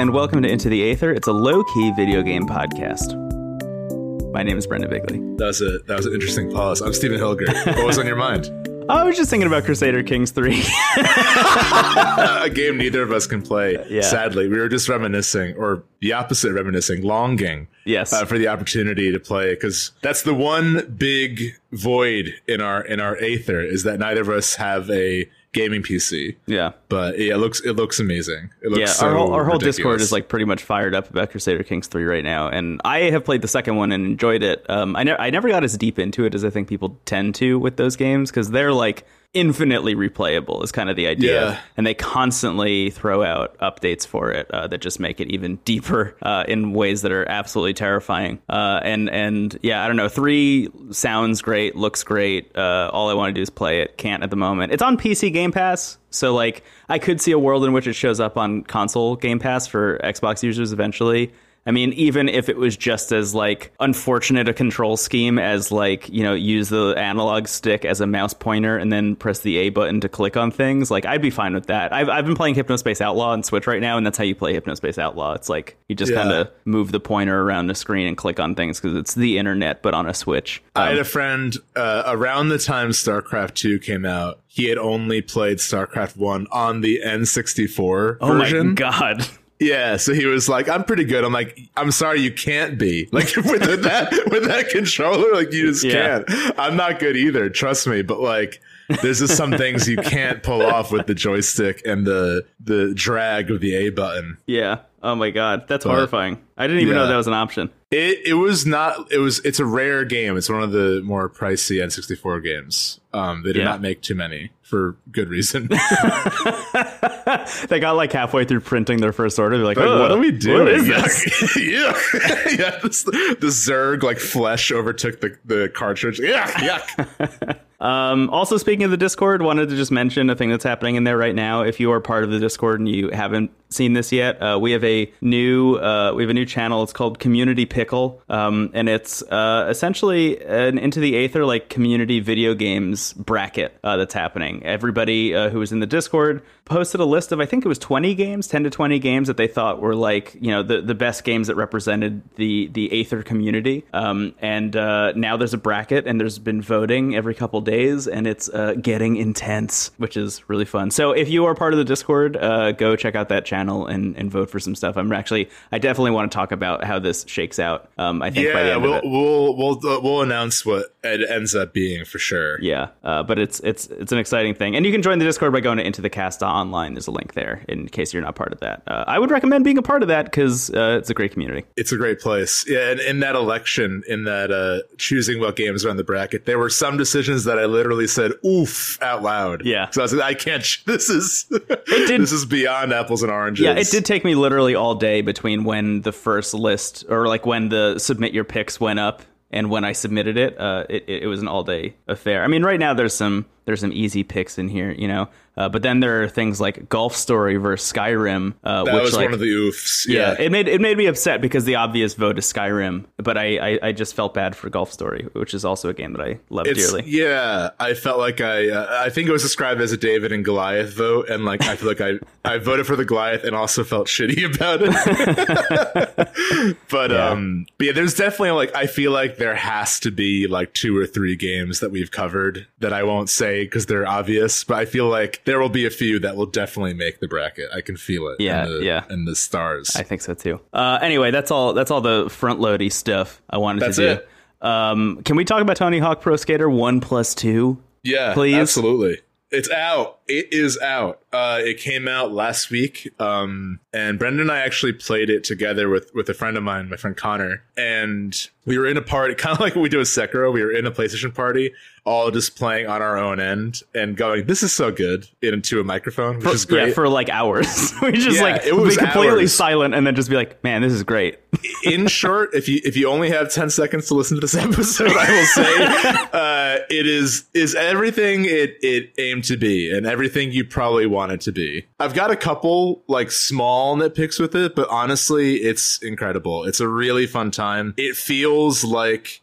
and welcome to Into the Aether. It's a low-key video game podcast. My name is Brenda Bigley. That was an interesting pause. I'm Steven Hilger. What was on your mind? I was just thinking about Crusader Kings 3. A game neither of us can play, sadly. We were just reminiscing, or the opposite, reminiscing, longing for the opportunity to play, because that's the one big void in our aether, is that neither of us have a gaming PC. Yeah. But yeah, it looks amazing. It looks so our whole ridiculous. Discord is like pretty much fired up about Crusader Kings 3 right now, and I have played the second one and enjoyed it. I never got as deep into it as I think people tend to with those games, because they're like infinitely replayable is kind of the idea, and they constantly throw out updates for it that just make it even deeper in ways that are absolutely terrifying. I don't know, 3 sounds great, looks great, all I want to do is play it, can't at the moment. It's on PC Game Pass, so like I could see a world in which it shows up on console Game Pass for Xbox users eventually. I mean, even if it was just as, like, unfortunate a control scheme as, like, you know, use the analog stick as a mouse pointer and then press the A button to click on things, like, I'd be fine with that. I've been playing Hypnospace Outlaw on Switch right now, and that's how you play Hypnospace Outlaw. It's like you just kind of move the pointer around the screen and click on things because it's the internet, but on a Switch. I had a friend around the time StarCraft 2 came out. He had only played StarCraft 1 on the N64 version. Oh, my God. Yeah, so he was like, I'm pretty good. I'm like, I'm sorry, you can't be. Like, with that controller, like, you just can't. I'm not good either, trust me. But, like, there's just some things you can't pull off with the joystick and the drag of the A button. Yeah. Oh, my God. That's horrifying. I didn't even know that was an option. It's a rare game. It's one of the more pricey N64 games. They did not make too many for good reason. They got like halfway through printing their first order. They're like, oh, what do we do? What is this? Yuck. Yeah, the Zerg like flesh overtook the cartridge. Yeah, yuck. Also, speaking of the Discord, wanted to just mention a thing that's happening in there right now. If you are part of the Discord and you haven't seen this yet, we have a new channel. It's called Community Pickle, and it's essentially an Into the Aether like community video games bracket that's happening. Everybody who was in the Discord posted a list of, I think it was 20 games, 10 to 20 games that they thought were like, you know, the best games that represented the Aether community. Now there's a bracket, and there's been voting every couple days, and it's getting intense, which is really fun. So if you are part of the Discord, go check out that channel and vote for some stuff. I definitely want to talk about how this shakes out. I think by the end of it, we'll announce what it ends up being for sure. Yeah, but it's an exciting thing, and you can join the Discord by going to intothecast.online. There's a link there in case you're not part of that. I would recommend being a part of that because it's a great community. It's a great place. Yeah, and in that election, in that choosing what games are on the bracket, there were some decisions that I literally said "oof" out loud. Yeah, so I was like, I can't. This is beyond apples and oranges. Yeah, it did take me literally all day between when the first list, or like when the submit your picks went up and when I submitted it. It was an all day affair. I mean, right now there's some easy picks in here, you know, but then there are things like Golf Story versus Skyrim. That was like one of the oofs. Yeah. It made me upset because the obvious vote is Skyrim, but I just felt bad for Golf Story, which is also a game that I love dearly. Yeah, I felt like I think it was described as a David and Goliath vote, and like I feel like I voted for the Goliath and also felt shitty about it. But there's definitely like, I feel like there has to be like 2 or 3 games that we've covered that I won't say, because they're obvious, but I feel like there will be a few that will definitely make the bracket. I can feel it. And the stars. I think so too. Anyway, that's all the front loady stuff I wanted to do. Can we talk about Tony Hawk Pro Skater 1 plus 2? Yeah, please. Absolutely. It's out. It is out. It came out last week. And Brendan and I actually played it together with a friend of mine, my friend Connor. And we were in a party, kind of like what we do with Sekiro. We were in a PlayStation party, all just playing on our own end and going, this is so good, into a microphone, which is great. Yeah, for like hours. We just it was be completely silent and then just be like, man, this is great. In short, if you only have 10 seconds to listen to this episode, I will say it is everything it aimed to be and everything you probably want it to be. I've got a couple like small nitpicks with it, but honestly, it's incredible. It's a really fun time. It feels like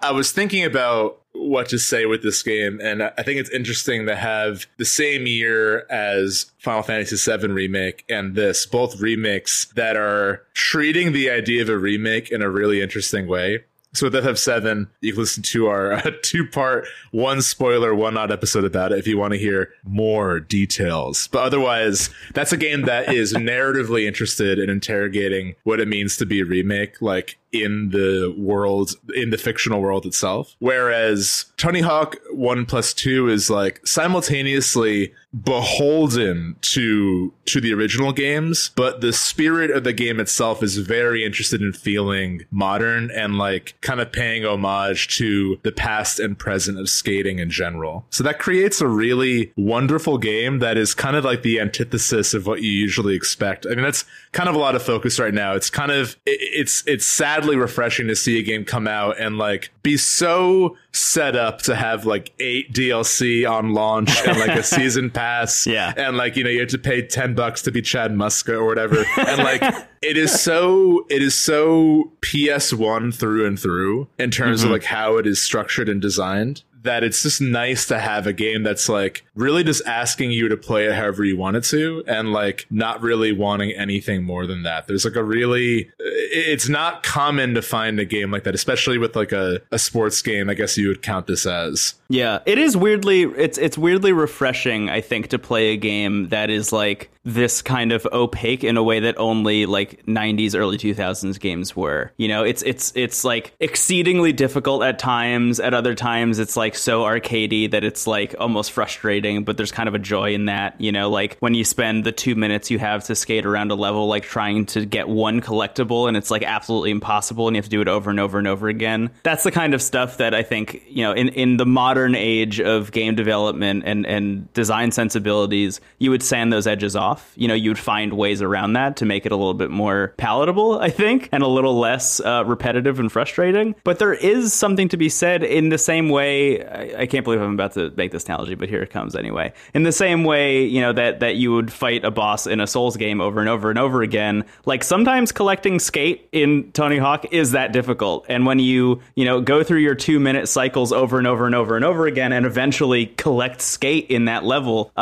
I was thinking about what to say with this game, and I think it's interesting to have the same year as Final Fantasy VII Remake and this, both remakes that are treating the idea of a remake in a really interesting way. So with FF7, you can listen to our two-part, one spoiler, one not episode about it if you want to hear more details. But otherwise, that's a game that is narratively interested in interrogating what it means to be a remake, like in the world, in the fictional world itself. Whereas Tony Hawk 1 plus 2 is like simultaneously beholden to the original games, but the spirit of the game itself is very interested in feeling modern and like kind of paying homage to the past and present of skating in general. So that creates a really wonderful game that is kind of like the antithesis of what you usually expect. I mean, that's kind of a lot of focus right now. It's kind of, it's sadly refreshing to see a game come out and like be so set up to have like 8 DLC on launch and like a season pass. Yeah. And like, you know, you have to pay $10 to be Chad Muska or whatever. And like, it is so PS1 through and through in terms of like how it is structured and designed, that it's just nice to have a game that's like really just asking you to play it however you want it to and like not really wanting anything more than that. There's like a really, it's not common to find a game like that, especially with like a sports game, I guess you would count this as. Yeah, it is weirdly, it's weirdly refreshing, I think, to play a game that is like this kind of opaque in a way that only like 90s, early 2000s games were. You know, it's like exceedingly difficult at times. At other times, it's like so arcadey that it's like almost frustrating, but there's kind of a joy in that, you know, like when you spend the 2 minutes you have to skate around a level, like trying to get one collectible and it's like absolutely impossible and you have to do it over and over and over again. That's the kind of stuff that I think, you know, in the modern age of game development and design sensibilities, you would sand those edges off. You know, you'd find ways around that to make it a little bit more palatable, I think, and a little less repetitive and frustrating. But there is something to be said in the same way. I can't believe I'm about to make this analogy, but here it comes anyway. In the same way, you know, that you would fight a boss in a Souls game over and over and over again. Like sometimes collecting skate in Tony Hawk is that difficult. And when you know, go through your 2 minute cycles over and over and over and over again and eventually collect skate in that level,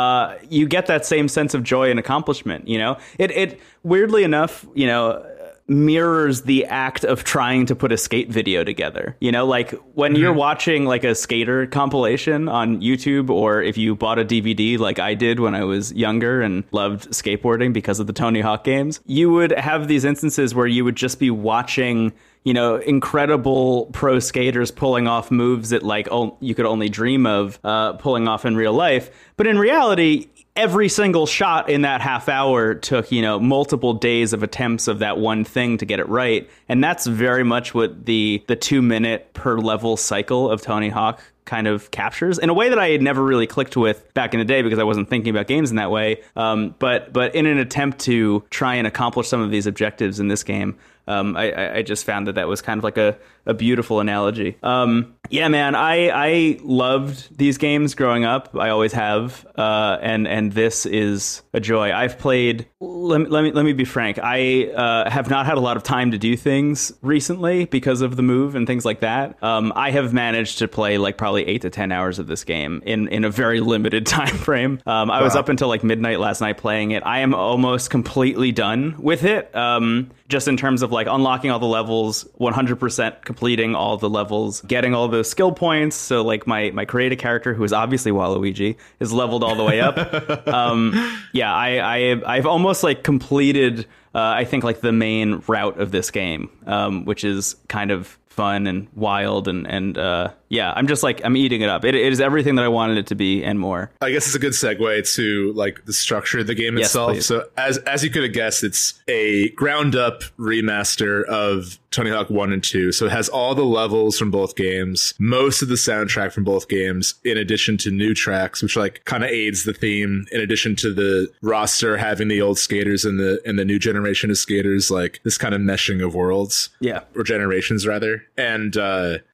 you get that same sense of joy and accomplishment. You know, it weirdly enough, you know, mirrors the act of trying to put a skate video together. You know, like when you're watching like a skater compilation on YouTube, or if you bought a DVD like I did when I was younger and loved skateboarding because of the Tony Hawk games, you would have these instances where you would just be watching, you know, incredible pro skaters pulling off moves that like you could only dream of pulling off in real life. But in reality, every single shot in that half hour took, you know, multiple days of attempts of that one thing to get it right. And that's very much what the 2 minute per level cycle of Tony Hawk kind of captures in a way that I had never really clicked with back in the day because I wasn't thinking about games in that way. But in an attempt to try and accomplish some of these objectives in this game, I just found that was kind of like a beautiful analogy. Yeah, man, I loved these games growing up. I always have. And this is a joy. I've played, let me be frank, I have not had a lot of time to do things recently because of the move and things like that. I have managed to play like probably 8 to 10 hours of this game in a very limited time frame. I was up until like midnight last night playing it. I am almost completely done with it. Just in terms of like unlocking all the levels, 100% completing all the levels, getting all the skill points. So like my creative character, who is obviously Waluigi, is leveled all the way up. Yeah, I've almost like completed, I think, like the main route of this game, which is kind of fun and wild and yeah, I'm just like, I'm eating it up. It is everything that I wanted it to be and more. I guess it's a good segue to like the structure of the game itself. Yes, so as you could have guessed, it's a ground up remaster of Tony Hawk 1 and 2. So it has all the levels from both games, most of the soundtrack from both games, in addition to new tracks, which like kind of aids the theme, in addition to the roster having the old skaters and the new generation of skaters, like this kind of meshing of worlds. Yeah. Or generations rather. And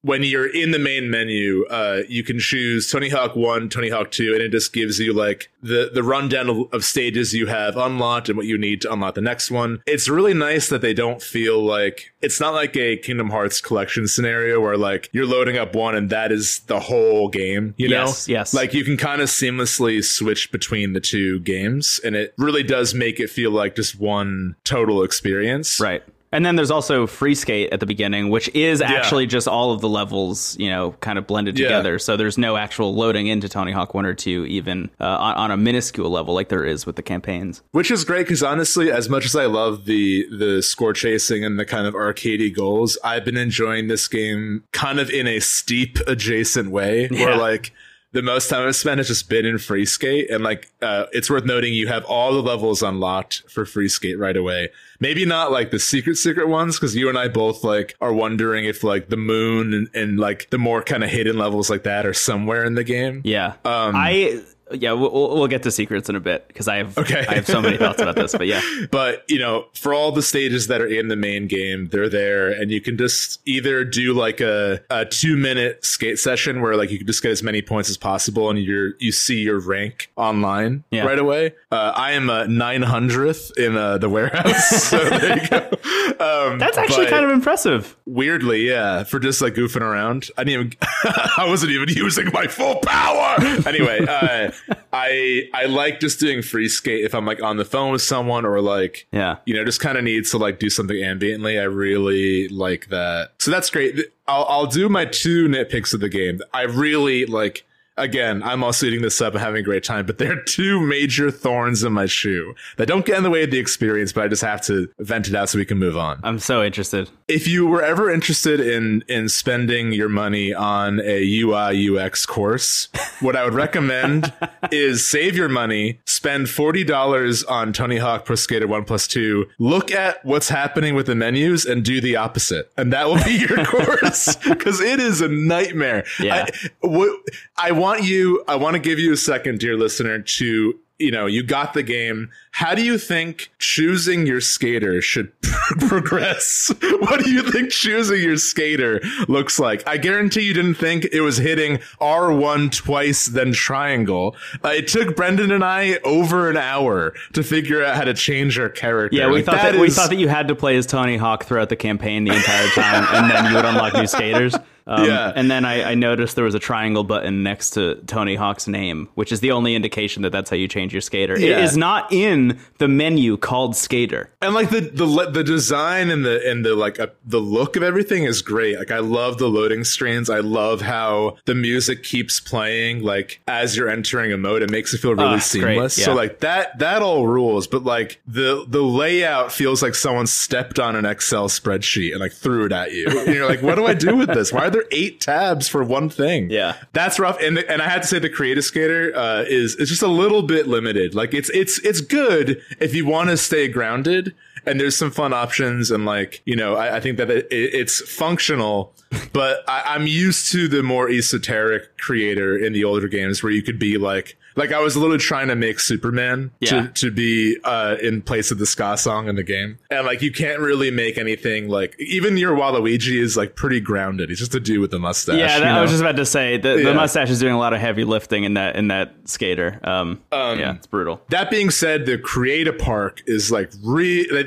when you're in the main menu, you can choose Tony Hawk 1, Tony Hawk 2, and it just gives you like the rundown of stages you have unlocked and what you need to unlock the next one. It's really nice that they don't feel like it's not like a Kingdom Hearts collection scenario where like you're loading up one and that is the whole game, you know? Yes. Like you can kind of seamlessly switch between the two games, and it really does make it feel like just one total experience. Right. And then there's also free skate at the beginning, which is actually just all of the levels, you know, kind of blended together. So there's no actual loading into Tony Hawk 1 or 2, even on a minuscule level like there is with the campaigns. Which is great, because honestly, as much as I love the score chasing and the kind of arcadey goals, I've been enjoying this game kind of in a steep adjacent way where like... the most time I've spent has just been in free skate. And like, it's worth noting you have all the levels unlocked for free skate right away. Maybe not like the secret ones, because you and I both like are wondering if like the moon and like the more kind of hidden levels like that are somewhere in the game. Yeah. We'll get to secrets in a bit, because I have so many thoughts about this, but yeah. But, you know, for all the stages that are in the main game, they're there, and you can just either do like a 2-minute skate session where like you can just get as many points as possible, and you see your rank online right away. I am 900th in the warehouse, so there you go. That's actually kind of impressive. Weirdly, yeah, for just like goofing around. I wasn't even using my full power! Anyway, I like just doing free skate if I'm like on the phone with someone or like, you know, just kind of needs to like do something ambiently. I really like that. So that's great. I'll do my two nitpicks of the game. I really like, again, I'm also eating this up and having a great time, but there are two major thorns in my shoe that don't get in the way of the experience, but I just have to vent it out so we can move on. I'm so interested. If you were ever interested in spending your money on a UI UX course, what I would recommend is save your money, spend $40 on Tony Hawk Pro Skater 1 plus 2, look at what's happening with the menus, and do the opposite. And that will be your course, because it is a nightmare. Yeah. I want to give you a second, dear listener, to, you know, you got the game. How do you think choosing your skater should progress? What do you think choosing your skater looks like? I guarantee you didn't think it was hitting R1 twice, then triangle. It took Brendan and I over an hour to figure out how to change our character. Yeah, we thought that you had to play as Tony Hawk throughout the campaign the entire time, and then you would unlock new skaters. And then I noticed there was a triangle button next to Tony Hawk's name, which is the only indication that that's how you change your skater. Yeah. It is not in the menu called skater. And like the design and the look of everything is great. Like I love the loading screens. I love how the music keeps playing like as you're entering a mode. It makes it feel really seamless. Yeah. So like that all rules. But like the layout feels like someone stepped on an Excel spreadsheet and like threw it at you. And you're like, what do I do with this? Why are there 8 tabs for one thing? Yeah, that's rough. And I had to say the creative skater is just a little bit limited. Like it's good if you want to stay grounded, and there's some fun options, and like, you know, I think that it's functional, but I'm used to the more esoteric creator in the older games where you could be like I was literally trying to make Superman to be in place of the ska song in the game. And like you can't really make anything like, even your Waluigi is like pretty grounded. He's just a dude with a mustache. Yeah, I was just about to say the mustache is doing a lot of heavy lifting in that skater. It's brutal. That being said, the Create-A Park is like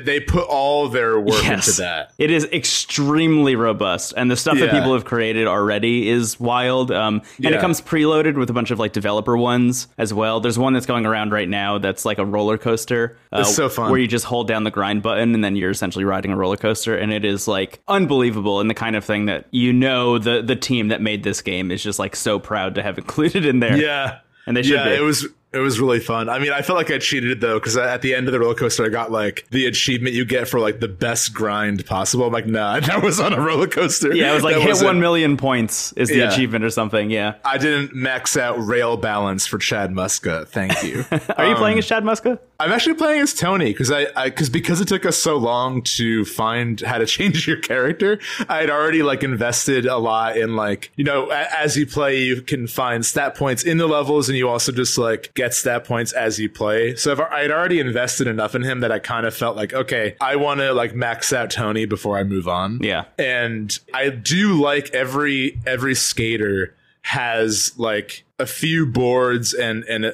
they put all their work into that. It is extremely robust, and the stuff that people have created already is wild. And it comes preloaded with a bunch of like developer ones as well. There's one that's going around right now that's like a roller coaster. It's so fun. Where you just hold down the grind button and then you're essentially riding a roller coaster, and it is like unbelievable, and the kind of thing that, you know, the team that made this game is just like so proud to have included in there. Yeah. And they should be. It was really fun. I mean, I felt like I cheated, though, because at the end of the roller coaster, I got like the achievement you get for like the best grind possible. I'm like, nah, that was on a roller coaster. Yeah, it was like that hit wasn't... 1,000,000 points is the achievement or something. Yeah. I didn't max out rail balance for Chad Muska. Thank you. Are you playing as Chad Muska? I'm actually playing as Tony, because because it took us so long to find how to change your character. I had already like invested a lot in like, you know, as you play, you can find stat points in the levels, and you also just like get get stat points as you play. So if I had already invested enough in him that I kind of felt like, okay, I want to like max out Tony before I move on. Yeah. And I do like every skater has like a few boards and an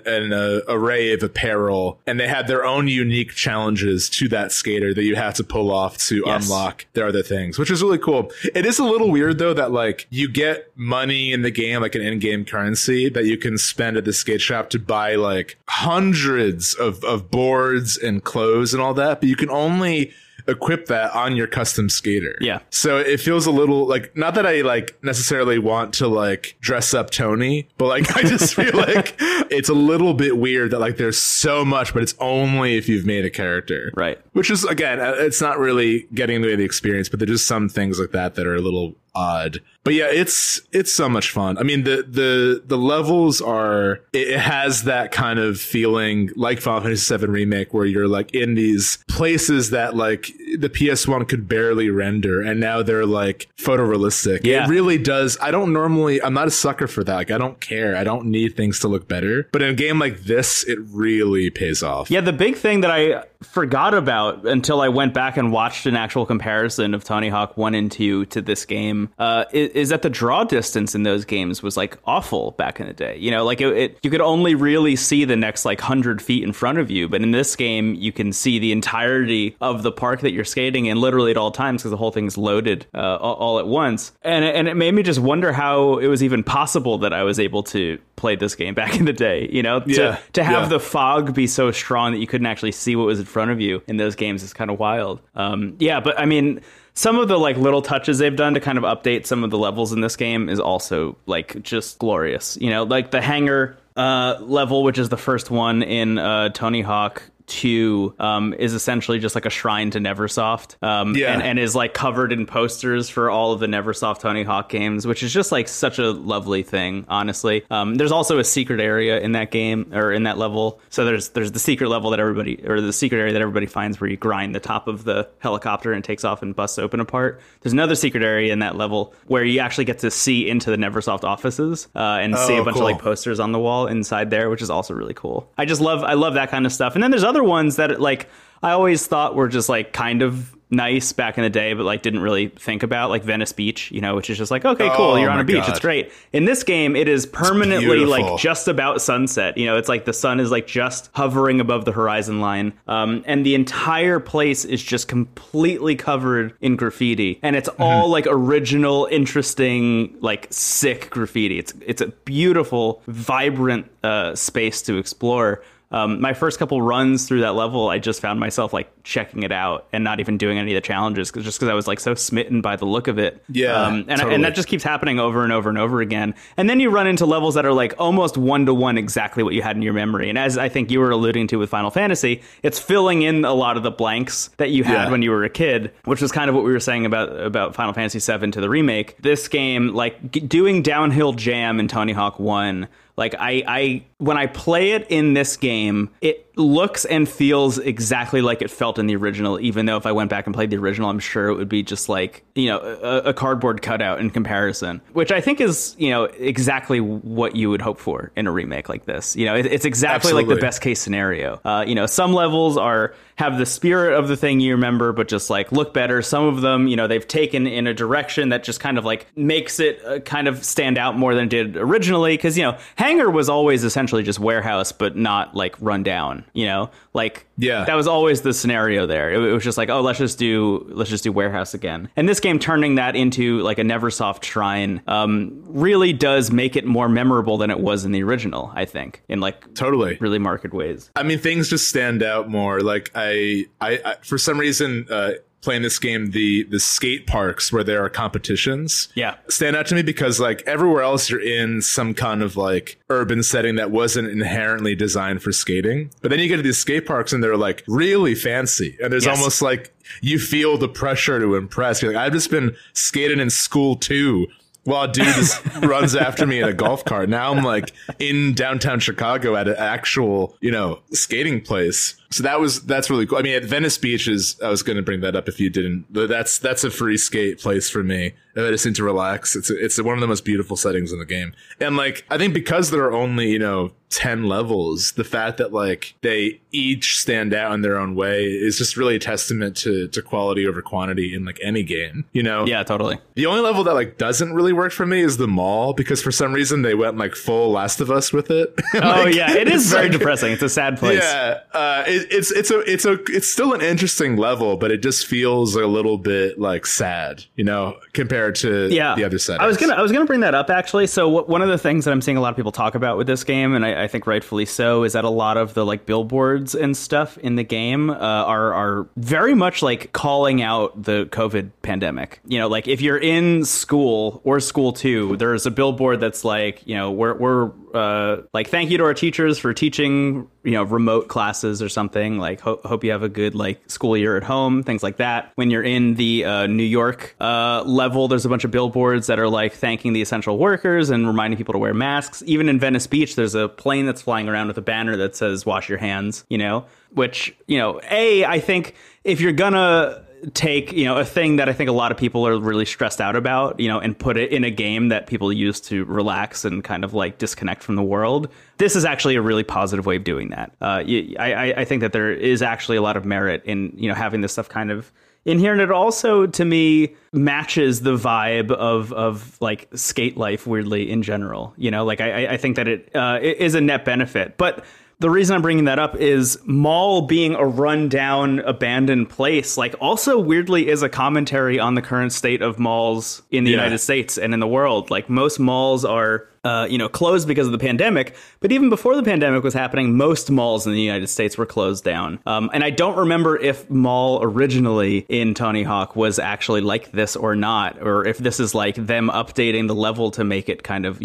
array of apparel, and they have their own unique challenges to that skater that you have to pull off to unlock their other things, which is really cool. It is a little weird though that like you get money in the game, like an in-game currency that you can spend at the skate shop to buy like hundreds of boards and clothes and all that, but you can only equip that on your custom skater. Yeah. So it feels a little like, not that I like necessarily want to like dress up Tony, but like I just feel like it's a little bit weird that like there's so much, but it's only if you've made a character. Right. Which is, again, it's not really getting in the way of the experience, but there's just some things like that that are a little odd. But yeah, it's so much fun. I mean, the levels are, it has that kind of feeling like Final Fantasy VII Remake where you're like in these places that like the PS1 could barely render, and now they're like photorealistic. Yeah. It really does. I'm not a sucker for that. Like, I don't care. I don't need things to look better. But in a game like this, it really pays off. Yeah, the big thing that I forgot about until I went back and watched an actual comparison of Tony Hawk 1 and 2 to this game is that the draw distance in those games was like awful back in the day. You know, like it you could only really see the next like 100 feet in front of you, but in this game you can see the entirety of the park that you're skating in literally at all times because the whole thing's loaded all at once. And it made me just wonder how it was even possible that I was able to play this game back in the day, you know, to have the fog be so strong that you couldn't actually see what was in front of you in those games is kind of wild. But I mean, some of the like little touches they've done to kind of update some of the levels in this game is also like just glorious, you know, like the Hangar level, which is the first one in Tony Hawk 2, is essentially just like a shrine to Neversoft, and is like covered in posters for all of the Neversoft Tony Hawk games, which is just like such a lovely thing, honestly. There's also a secret area in that game, or in that level. So there's the secret level that everybody, or the secret area that everybody finds where you grind the top of the helicopter and it takes off and busts open apart. There's another secret area in that level where you actually get to see into the Neversoft offices see a bunch of like posters on the wall inside there, which is also really cool. I love that kind of stuff. And then there's other ones that like I always thought were just like kind of nice back in the day, but like didn't really think about, like Venice Beach, you know, which is just like, okay, cool, you're on a beach, God. It's great. In this game, it is permanently like just about sunset, you know, it's like the sun is like just hovering above the horizon line, and the entire place is just completely covered in graffiti, and it's all like original, interesting, like sick graffiti. It's a beautiful, vibrant space to explore. My first couple runs through that level, I just found myself like checking it out and not even doing any of the challenges because I was like so smitten by the look of it. Yeah. And that just keeps happening over and over and over again. And then you run into levels that are like almost 1-to-1 exactly what you had in your memory. And as I think you were alluding to with Final Fantasy, it's filling in a lot of the blanks that you had when you were a kid, which was kind of what we were saying about Final Fantasy VII to the remake. This game, like doing downhill jam in Tony Hawk 1, like I when I play it in this game, it looks and feels exactly like it felt in the original, even though if I went back and played the original, I'm sure it would be just like, you know, a cardboard cutout in comparison, which I think is, you know, exactly what you would hope for in a remake like this. You know, it's exactly like the best case scenario. You know, some levels have the spirit of the thing you remember, but just like look better. Some of them, you know, they've taken in a direction that just kind of like makes it kind of stand out more than it did originally, because, you know, Hangar was always essentially just Warehouse, but not like run down. You know, like, yeah, that was always the scenario there. It was just like, oh, let's just do Warehouse again. And this game turning that into like a Neversoft shrine really does make it more memorable than it was in the original, I think, in like totally really marked ways. I mean, things just stand out more. Like I for some reason, playing this game, the skate parks where there are competitions stand out to me, because like everywhere else you're in some kind of like urban setting that wasn't inherently designed for skating, but then you get to these skate parks and they're like really fancy, and there's almost like you feel the pressure to impress. You're like, I've just been skating in school too while dude just runs after me in a golf cart. Now I'm like in downtown Chicago at an actual, you know, skating place. So that's really cool. I mean, at Venice Beach I was going to bring that up if you didn't. That's a free skate place for me. I just need to relax. It's one of the most beautiful settings in the game. And like, I think because there are only, 10 levels, the fact that like they each stand out in their own way is just really a testament to quality over quantity in like any game, Yeah, totally. The only level that like doesn't really work for me is the mall, because for some reason they went like full Last of Us with it. It is very depressing. It's a sad place. Yeah, it's still an interesting level, but it just feels a little bit like sad, compared to the other settings. I was gonna bring that up actually. So one of the things that I'm seeing a lot of people talk about with this game, and I think rightfully so, is that a lot of the like billboards and stuff in the game are very much like calling out the COVID pandemic. Like if you're in school or school too, there's a billboard that's like, we're like, thank you to our teachers for teaching, remote classes or something, like hope you have a good like school year at home, things like that. When you're in the New York level, there's a bunch of billboards that are like thanking the essential workers and reminding people to wear masks. Even in Venice Beach, there's a plane that's flying around with a banner that says wash your hands, which, I think if you're gonna take a thing that I think a lot of people are really stressed out about, and put it in a game that people use to relax and kind of like disconnect from the world, this is actually a really positive way of doing that. I think that there is actually a lot of merit in having this stuff kind of in here, and it also to me matches the vibe of like skate life weirdly in general. I think that it is a net benefit. But the reason I'm bringing that up is mall being a run-down, abandoned place, like also weirdly is a commentary on the current state of malls in the United States and in the world. Like most malls are closed because of the pandemic. But even before the pandemic was happening, most malls in the United States were closed down. And I don't remember if mall originally in Tony Hawk was actually like this or not, or if this is like them updating the level to make it kind of,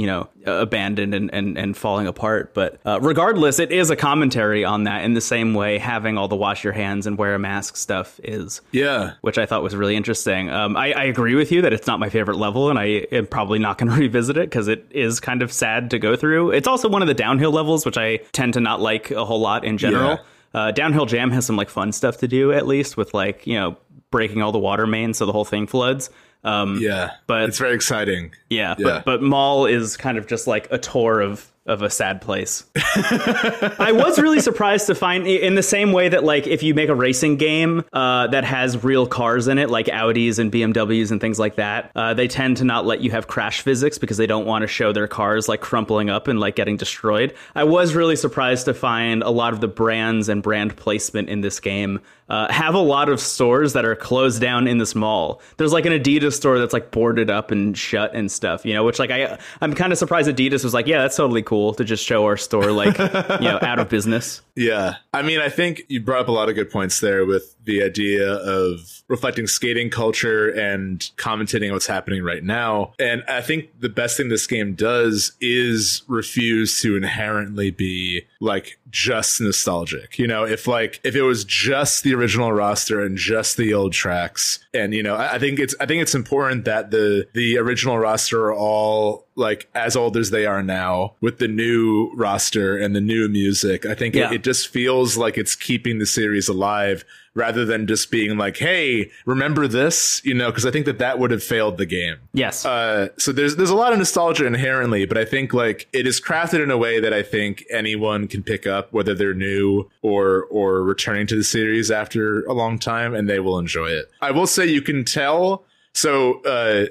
abandoned and falling apart. But regardless, it is a commentary on that in the same way having all the wash your hands and wear a mask stuff is. Yeah. Which I thought was really interesting. I agree with you that it's not my favorite level, and I am probably not going to revisit it because it is kind of sad to go through. It's also one of the downhill levels, which I tend to not like a whole lot in general. Yeah. Downhill Jam has some like fun stuff to do, at least with like, breaking all the water mains so the whole thing floods. But it's very exciting. Yeah. But mall is kind of just like a tour of a sad place. I was really surprised to find, in the same way that like if you make a racing game that has real cars in it, like Audis and BMWs and things like that, they tend to not let you have crash physics because they don't want to show their cars like crumpling up and like getting destroyed. I was really surprised to find a lot of the brands and brand placement in this game have a lot of stores that are closed down in this mall. There's like an Adidas store that's like boarded up and shut and stuff, which like I'm kind of surprised Adidas was like, yeah, that's totally cool to just show our store like out of business. Yeah, I mean, I think you brought up a lot of good points there with the idea of reflecting skating culture and commentating on what's happening right now. And I think the best thing this game does is refuse to inherently be like just nostalgic. If it was just the original roster and just the old tracks, and I think it's important that the original roster are all like as old as they are now with the new roster and the new music. I think it just feels like it's keeping the series alive rather than just being like, hey, remember this, because I think that would have failed the game. Yes. So there's a lot of nostalgia inherently, but I think like it is crafted in a way that I think anyone can pick up, whether they're new or returning to the series after a long time, and they will enjoy it. I will say you can tell. So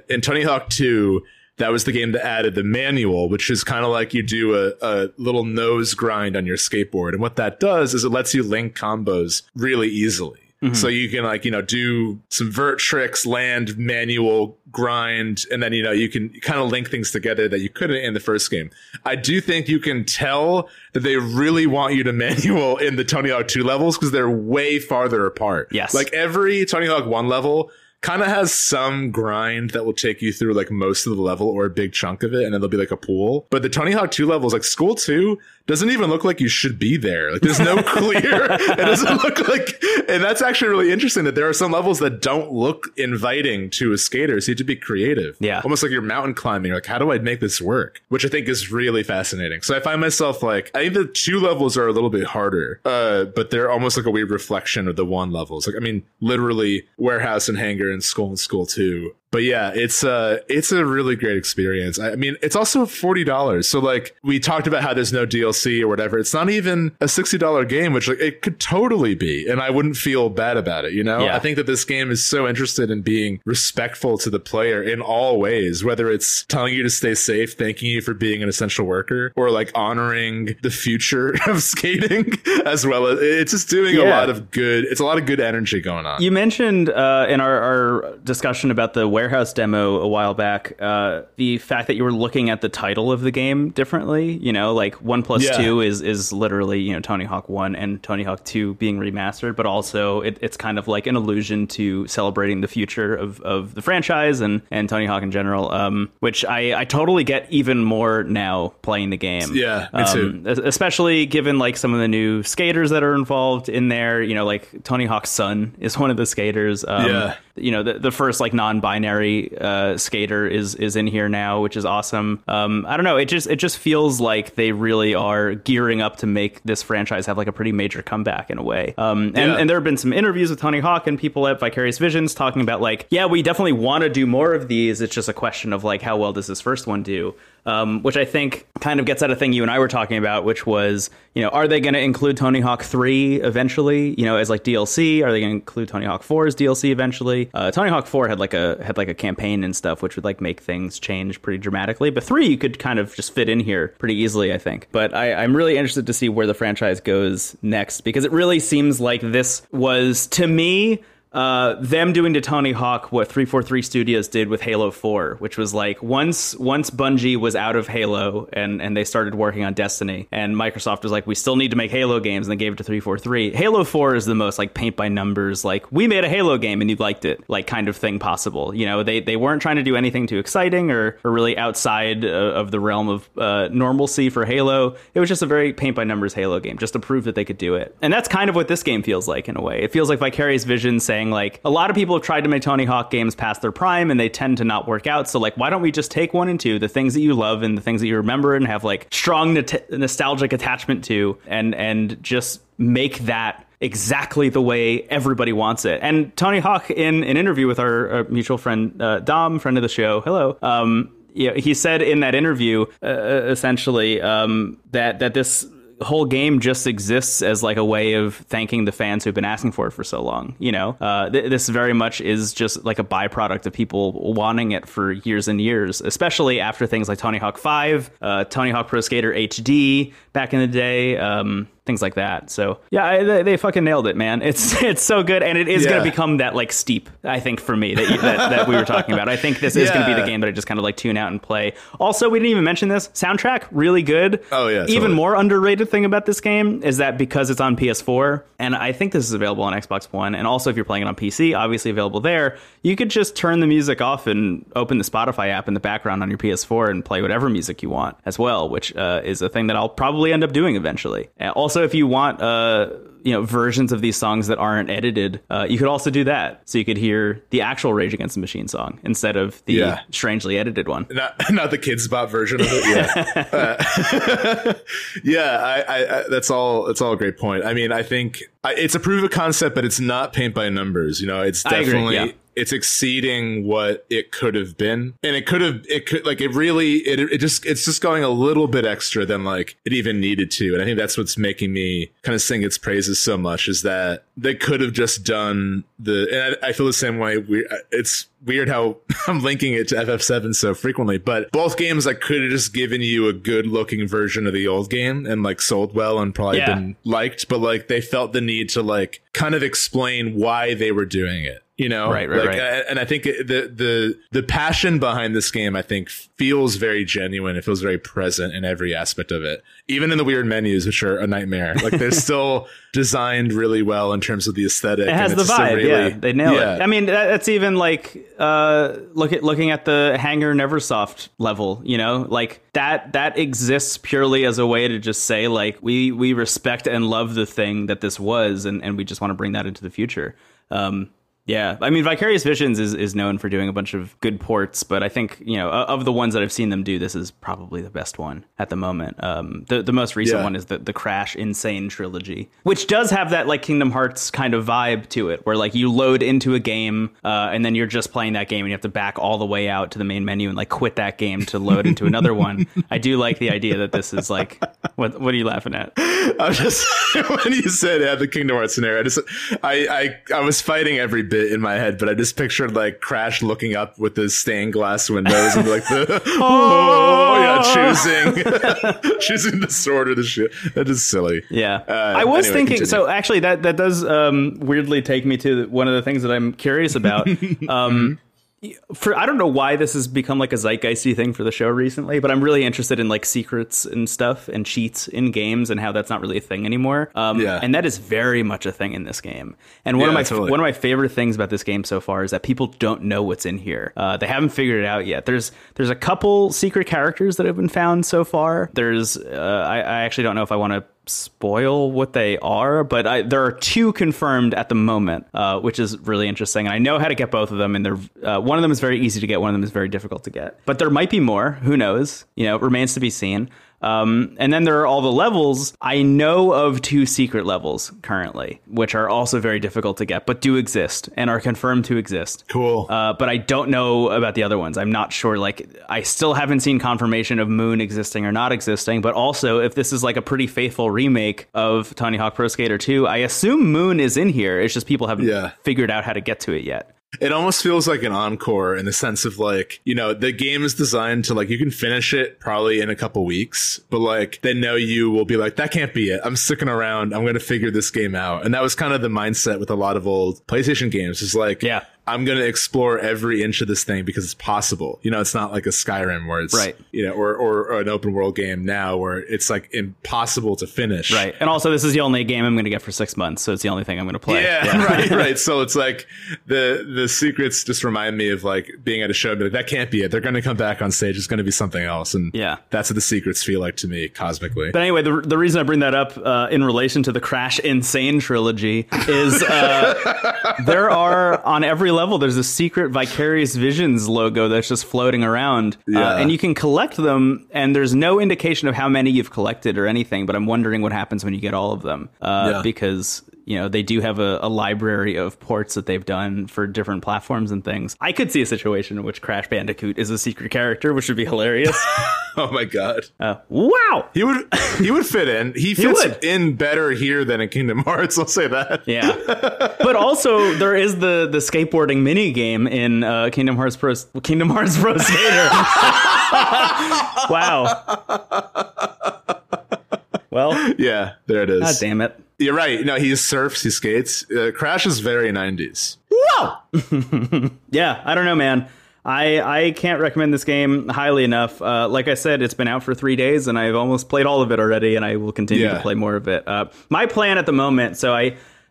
in Tony Hawk 2, that was the game that added the manual, which is kind of like you do a little nose grind on your skateboard. And what that does is it lets you link combos really easily. Mm-hmm. So you can like, do some vert tricks, land, manual, grind, and then, you can kind of link things together that you couldn't in the first game. I do think you can tell that they really want you to manual in the Tony Hawk 2 levels because they're way farther apart. Yes. Like every Tony Hawk 1 level kind of has some grind that will take you through like most of the level or a big chunk of it, and then there'll be like a pool. But the Tony Hawk 2 levels, like School 2, doesn't even look like you should be there. Like there's no clear. It doesn't look like, and that's actually really interesting that there are some levels that don't look inviting to a skater. So you have to be creative. Yeah. Almost like you're mountain climbing. You're like, how do I make this work? Which I think is really fascinating. So I find myself like, I think the two levels are a little bit harder, but they're almost like a weird reflection of the one levels. Like, I mean, literally Warehouse and Hangar and School 2. But yeah, it's a really great experience. I mean, it's also $40. So like we talked about how there's no DLC or whatever. It's not even a $60 game, which like it could totally be. And I wouldn't feel bad about it. You know, yeah. I think that this game is so interested in being respectful to the player in all ways, whether it's telling you to stay safe, thanking you for being an essential worker, or like honoring the future of skating as well. As it's just doing a lot of good. It's a lot of good energy going on. You mentioned in our discussion about the Warehouse demo a while back, the fact that you were looking at the title of the game differently, you know, like 1 plus 2 is literally, you know, Tony Hawk 1 and Tony Hawk 2 being remastered, but also it's kind of like an allusion to celebrating the future of the franchise and Tony Hawk in general, which I totally get even more now playing the game. Yeah, me too. Especially given like some of the new skaters that are involved in there, you know, like Tony Hawk's son is one of the skaters. You know, the first like non-binary skater is in here now, which is awesome. I don't know. It just feels like they really are gearing up to make this franchise have like a pretty major comeback in a way. And there have been some interviews with Tony Hawk and people at Vicarious Visions talking about like, yeah, we definitely want to do more of these. It's just a question of like, how well does this first one do? Which I think kind of gets at a thing you and I were talking about, which was, you know, are they going to include Tony Hawk 3 eventually, you know, as like DLC? Are they going to include Tony Hawk 4 as DLC eventually? Tony Hawk 4 had like a campaign and stuff, which would like make things change pretty dramatically. But 3, you could kind of just fit in here pretty easily, I think. But I'm really interested to see where the franchise goes next, because it really seems like this was, to me, them doing to Tony Hawk what 343 Studios did with Halo 4, which was like once Bungie was out of Halo and they started working on Destiny, and Microsoft was like, we still need to make Halo games, and they gave it to 343. Halo 4 is the most like paint by numbers, like we made a Halo game and you liked it, like kind of thing possible. You know, they weren't trying to do anything too exciting or really outside of the realm of normalcy for Halo. It was just a very paint by numbers Halo game, just to prove that they could do it. And that's kind of what this game feels like in a way. It feels like Vicarious Visions saying like, a lot of people have tried to make Tony Hawk games past their prime and they tend to not work out, so like why don't we just take 1 and 2, the things that you love and the things that you remember and have like strong nostalgic attachment to, and just make that exactly the way everybody wants it. And Tony Hawk, in an interview with our mutual friend Dom, friend of the show, hello, yeah, he said in that interview essentially that this whole game just exists as like a way of thanking the fans who've been asking for it for so long. You know, this very much is just like a byproduct of people wanting it for years and years, especially after things like Tony Hawk 5, Tony Hawk Pro Skater HD back in the day, things like that. So yeah, they fucking nailed it, man. It's so good, and it is going to become that like steep, I think, for me that we were talking about. I think this is going to be the game that I just kind of like tune out and play. Also, we didn't even mention this soundtrack, really good. Oh yeah, even totally. More underrated thing about this game is that because it's on PS4, and I think this is available on Xbox One, and also if you're playing it on PC, obviously available there, you could just turn the music off and open the Spotify app in the background on your PS4 and play whatever music you want as well, which is a thing that I'll probably end up doing eventually. Also, if you want versions of these songs that aren't edited, you could also do that, so you could hear the actual Rage Against the Machine song instead of the strangely edited one, not the Kids Bop version of it. That's all a great point. I mean, I think it's a proof of concept, but it's not paint by numbers. You know, it's definitely it's exceeding what it could have been, and it's just going a little bit extra than like it even needed to. And I think that's what's making me kind of sing its praises so much, is that they could have just done and I feel the same way. It's weird how I'm linking it to FF7 so frequently, but both games I could have just given you a good looking version of the old game and like sold well and probably been liked, but like they felt the need to like kind of explain why they were doing it. you know? Right. And I think the passion behind this game, I think, feels very genuine. It feels very present in every aspect of it, even in the weird menus, which are a nightmare. Like, they're still designed really well in terms of the aesthetic. It has the vibe. Really, they nail it. I mean, that's even like looking at the Hangar Neversoft level, you know, like that exists purely as a way to just say, like, we respect and love the thing that this was, and we just want to bring that into the future. Yeah, I mean, Vicarious Visions is known for doing a bunch of good ports, but I think, you know, of the ones that I've seen them do, this is probably the best one at the moment. The most recent one is the Crash Insane Trilogy, which does have that, like, Kingdom Hearts kind of vibe to it, where, like, you load into a game and then you're just playing that game and you have to back all the way out to the main menu and, like, quit that game to load into another one. I do like the idea that this is, like, what are you laughing at? I was just, when you said the Kingdom Hearts scenario, I was fighting every bit in my head, but I just pictured, like, Crash looking up with his stained glass windows and, like, the choosing the sword or the shield. That is silly. I was thinking, continue. So actually that does weirdly take me to one of the things that I'm curious about. For I don't know why this has become, like, a zeitgeisty thing for the show recently, but I'm really interested in, like, secrets and stuff and cheats in games and how that's not really a thing anymore. And that is very much a thing in this game. And one of my favorite things about this game so far is that people don't know what's in here. They haven't figured it out yet. There's a couple secret characters that have been found so far. There's I actually don't know if I want to spoil what they are, but there are two confirmed at the moment, which is really interesting, and I know how to get both of them, and they're one of them is very easy to get, one of them is very difficult to get, but there might be more. Who knows? You know, it remains to be seen. And then there are all the levels. I know of two secret levels currently, which are also very difficult to get, but do exist and are confirmed to exist. Cool. But I don't know about the other ones. I'm not sure. Like, I still haven't seen confirmation of Moon existing or not existing. But also, if this is, like, a pretty faithful remake of Tony Hawk Pro Skater 2, I assume Moon is in here. It's just people haven't figured out how to get to it yet. It almost feels like an encore in the sense of, like, you know, the game is designed to, like, you can finish it probably in a couple weeks, but, like, they know you will be like, that can't be it. I'm sticking around. I'm going to figure this game out. And that was kind of the mindset with a lot of old PlayStation games. It's like, I'm going to explore every inch of this thing because it's possible. You know, it's not like a Skyrim where it's, you know, or an open world game now where it's, like, impossible to finish. Right. And also, this is the only game I'm going to get for 6 months. So it's the only thing I'm going to play. Right. So it's like the secrets just remind me of, like, being at a show and be like, that can't be it. They're going to come back on stage. It's going to be something else. And that's what the secrets feel like to me cosmically. But anyway, the reason I bring that up in relation to the Crash Insane Trilogy is there are on every level, there's a secret Vicarious Visions logo that's just floating around, and you can collect them, and there's no indication of how many you've collected or anything, but I'm wondering what happens when you get all of them, because, you know, they do have a library of ports that they've done for different platforms and things. I could see a situation in which Crash Bandicoot is a secret character, which would be hilarious. Oh my god! Wow, he would fit in. He fits in better here than in Kingdom Hearts. I'll say that. Yeah, but also there is the skateboarding mini game in Kingdom Hearts Pro Skater. Wow. Well, yeah, there it is. God damn it. You're right. No, he surfs, he skates. Crash is very 90s. Whoa! Yeah, I don't know, man. I can't recommend this game highly enough. Like I said, it's been out for 3 days, and I've almost played all of it already, and I will continue to play more of it. My plan at the moment, so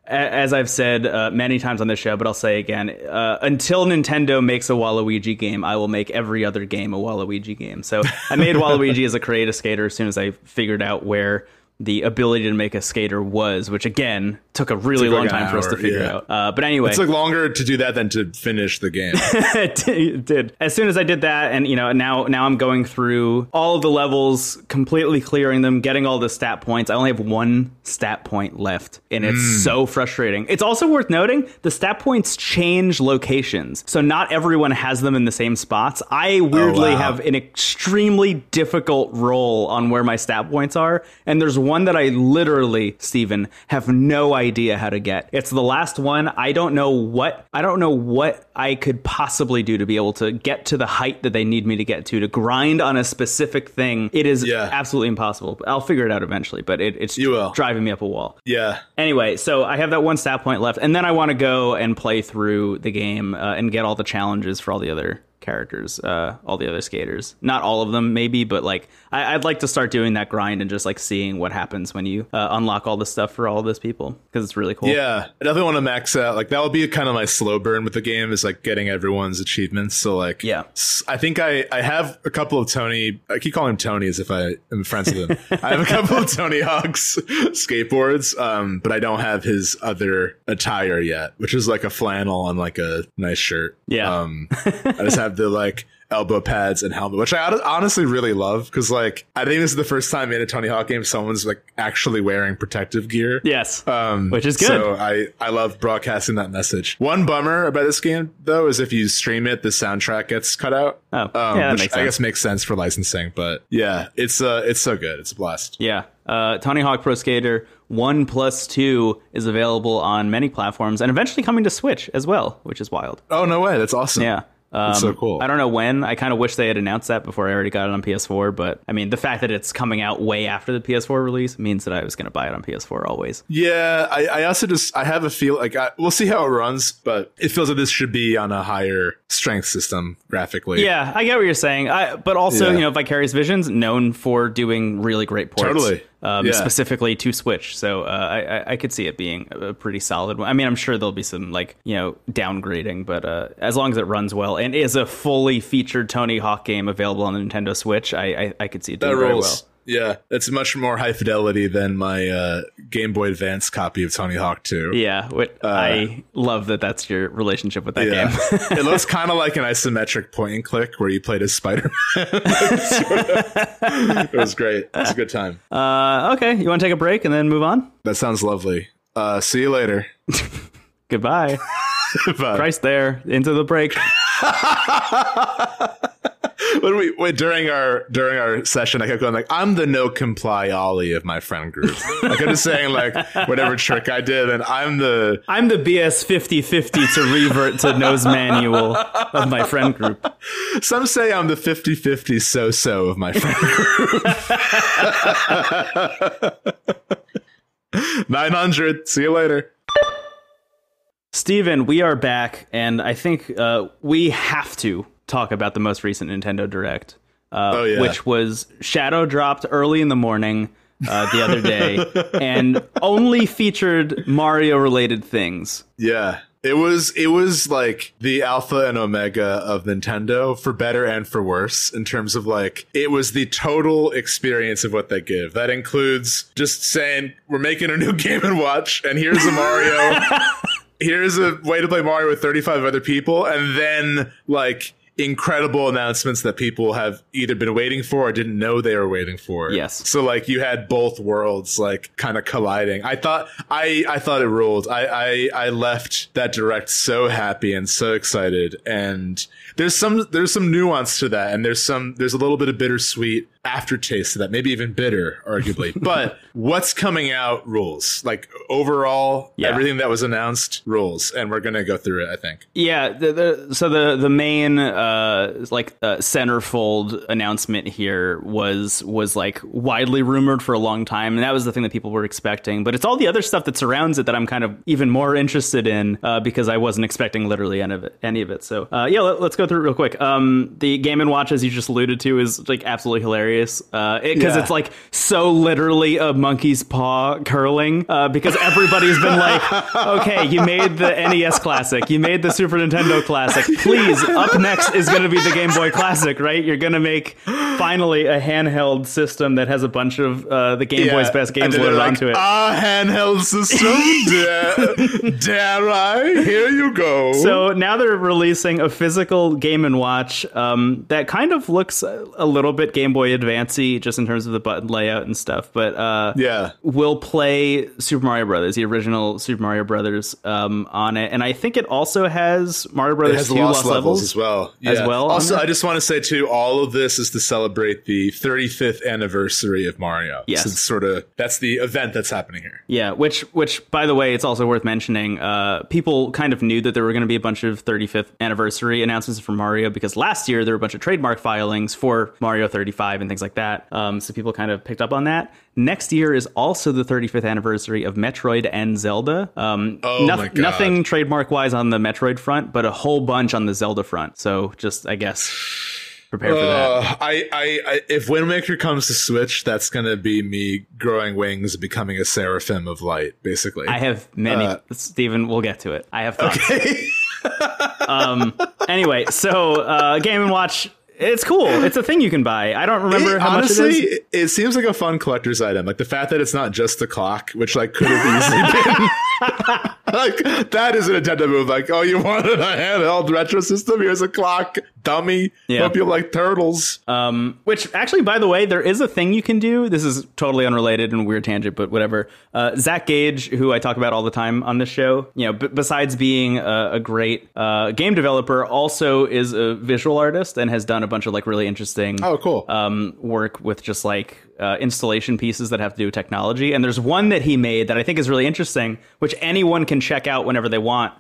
as I've said many times on this show, but I'll say again, until Nintendo makes a Waluigi game, I will make every other game a Waluigi game. So I made Waluigi as a create a skater as soon as I figured out where the ability to make a skater was, which again took a really long time for us to figure out. But anyway, it took longer to do that than to finish the game. It did. As soon as I did that, and you know, now I'm going through all of the levels, completely clearing them, getting all the stat points. I only have one stat point left, and it's so frustrating. It's also worth noting the stat points change locations, so not everyone has them in the same spots. I weirdly have an extremely difficult roll on where my stat points are, and there's one that I literally, Steven, have no idea how to get. It's the last one. I don't know what I could possibly do to be able to get to the height that they need me to get to grind on a specific thing. It is absolutely impossible. I'll figure it out eventually, but it's driving me up a wall. Yeah. Anyway, so I have that one stat point left, and then I want to go and play through the game and get all the challenges for all the other characters, all the other skaters. Not all of them, maybe, but like I'd like to start doing that grind and just like seeing what happens when you unlock all the stuff for all those people, because it's really cool. Yeah, I definitely want to max out. Like that will be kind of my slow burn with the game, is like getting everyone's achievements. So like, yeah, I think I have a couple of Tony. I keep calling him Tony as if I am friends with him. I have a couple of Tony Hawk's skateboards, but I don't have his other attire yet, which is like a flannel and like a nice shirt. Yeah, I just have the like elbow pads and helmet, which I honestly really love, because like I think this is the first time in a Tony Hawk game someone's like actually wearing protective gear. Yes, which is good. So I love broadcasting that message. One bummer about this game though is if you stream it, the soundtrack gets cut out. Oh, yeah, which I guess makes sense for licensing, but yeah, it's so good. It's a blast. Yeah. Tony Hawk Pro Skater 1 plus 2 is available on many platforms and eventually coming to Switch as well, which is wild. Oh, no way. That's awesome. Yeah. That's so cool. I don't know when. I kind of wish they had announced that before I already got it on PS4, but I mean, the fact that it's coming out way after the PS4 release means that I was going to buy it on PS4 always. Yeah, I also just, I have a feel like we'll see how it runs, but it feels like this should be on a higher strength system graphically. Yeah, I get what you're saying. But also, you know, Vicarious Visions, known for doing really great ports. Totally. Specifically to Switch, so I could see it being a pretty solid one. I mean, I'm sure there'll be some like, you know, downgrading, but as long as it runs well and is a fully featured Tony Hawk game available on the Nintendo Switch, I could see it doing very well. Yeah, it's much more high fidelity than my Game Boy Advance copy of Tony Hawk 2. Yeah, I love that that's your relationship with that game. It looks kind of like an isometric point-and-click where you played as Spider-Man. It was great. It was a good time. Okay, you want to take a break and then move on? That sounds lovely. See you later. Goodbye. Bye. Christ there, into the break. When during our session, I kept going like, I'm the no comply Ollie of my friend group. Like I'm just saying like whatever trick I did, and I'm the BS 50/50 to revert to nose manual of my friend group. Some say I'm the 50/50 so-so of my friend group. 900. See you later. Steven, we are back, and I think we have to talk about the most recent Nintendo Direct, which was shadow dropped early in the morning the other day and only featured Mario related things. Yeah, it was like the alpha and omega of Nintendo, for better and for worse, in terms of like it was the total experience of what they give. That includes just saying we're making a new Game & Watch and here's a Mario. Here's a way to play Mario with 35 other people, and then like incredible announcements that people have either been waiting for or didn't know they were waiting for. Yes. So like you had both worlds like kind of colliding. I thought it ruled. I left that Direct so happy and so excited. And there's some nuance to that, and there's a little bit of bittersweet aftertaste to that, maybe even bitter, arguably. But what's coming out rules. Like overall, everything that was announced rules, and we're gonna go through it, I think. Yeah. So the main centerfold announcement here was like widely rumored for a long time, and that was the thing that people were expecting. But it's all the other stuff that surrounds it that I'm kind of even more interested in, because I wasn't expecting literally any of it. So let's go through it real quick. The Game & Watch, as you just alluded to, is like absolutely hilarious. It's like so literally a monkey's paw curling, because everybody's been like, okay, you made the NES Classic, you made the Super Nintendo Classic, please, up next is going to be the Game Boy Classic, right? You're going to make finally a handheld system that has a bunch of the Game Boy's best games loaded onto it. A handheld system? dare I? Here you go. So now they're releasing a physical Game & Watch that kind of looks a little bit Game Boy Advance Advance-y just in terms of the button layout and stuff. But yeah, we'll play Super Mario Brothers, the original Super Mario Brothers, on it. And I think it also has Mario Brothers 2 Lost Levels as well. Yeah. As well. Also, I just want to say too, all of this is to celebrate the 35th anniversary of Mario. Yes. So it's sort of, that's the event that's happening here. Yeah, which by the way, it's also worth mentioning. People kind of knew that there were going to be a bunch of 35th anniversary announcements for Mario because last year there were a bunch of trademark filings for Mario 35 and things like that. So people kind of picked up on that. Next year is also the 35th anniversary of Metroid and Zelda. Nothing trademark wise on the Metroid front, but a whole bunch on the Zelda front. So just, I guess, prepare for that. If Windmaker comes to Switch, that's going to be me growing wings and becoming a seraphim of light, basically. I have many. Steven, we'll get to it. I have thoughts. Okay. Anyway, so Game & Watch, it's cool. It's a thing you can buy. I don't remember how much it is. It seems like a fun collector's item. Like the fact that it's not just the clock, which like could have easily been... like that is a Nintendo move. Like, oh, you wanted a handheld retro system? Here's a clock, dummy. Yeah. Hope you like turtles. Which actually, by the way, there is a thing you can do. This is totally unrelated and weird tangent, but whatever. Zach Gage, who I talk about all the time on this show, you know, besides being a great game developer, also is a visual artist and has done a bunch of like really interesting work with just like installation pieces that have to do with technology. And there's one that he made that I think is really interesting, which anyone can check out whenever they want,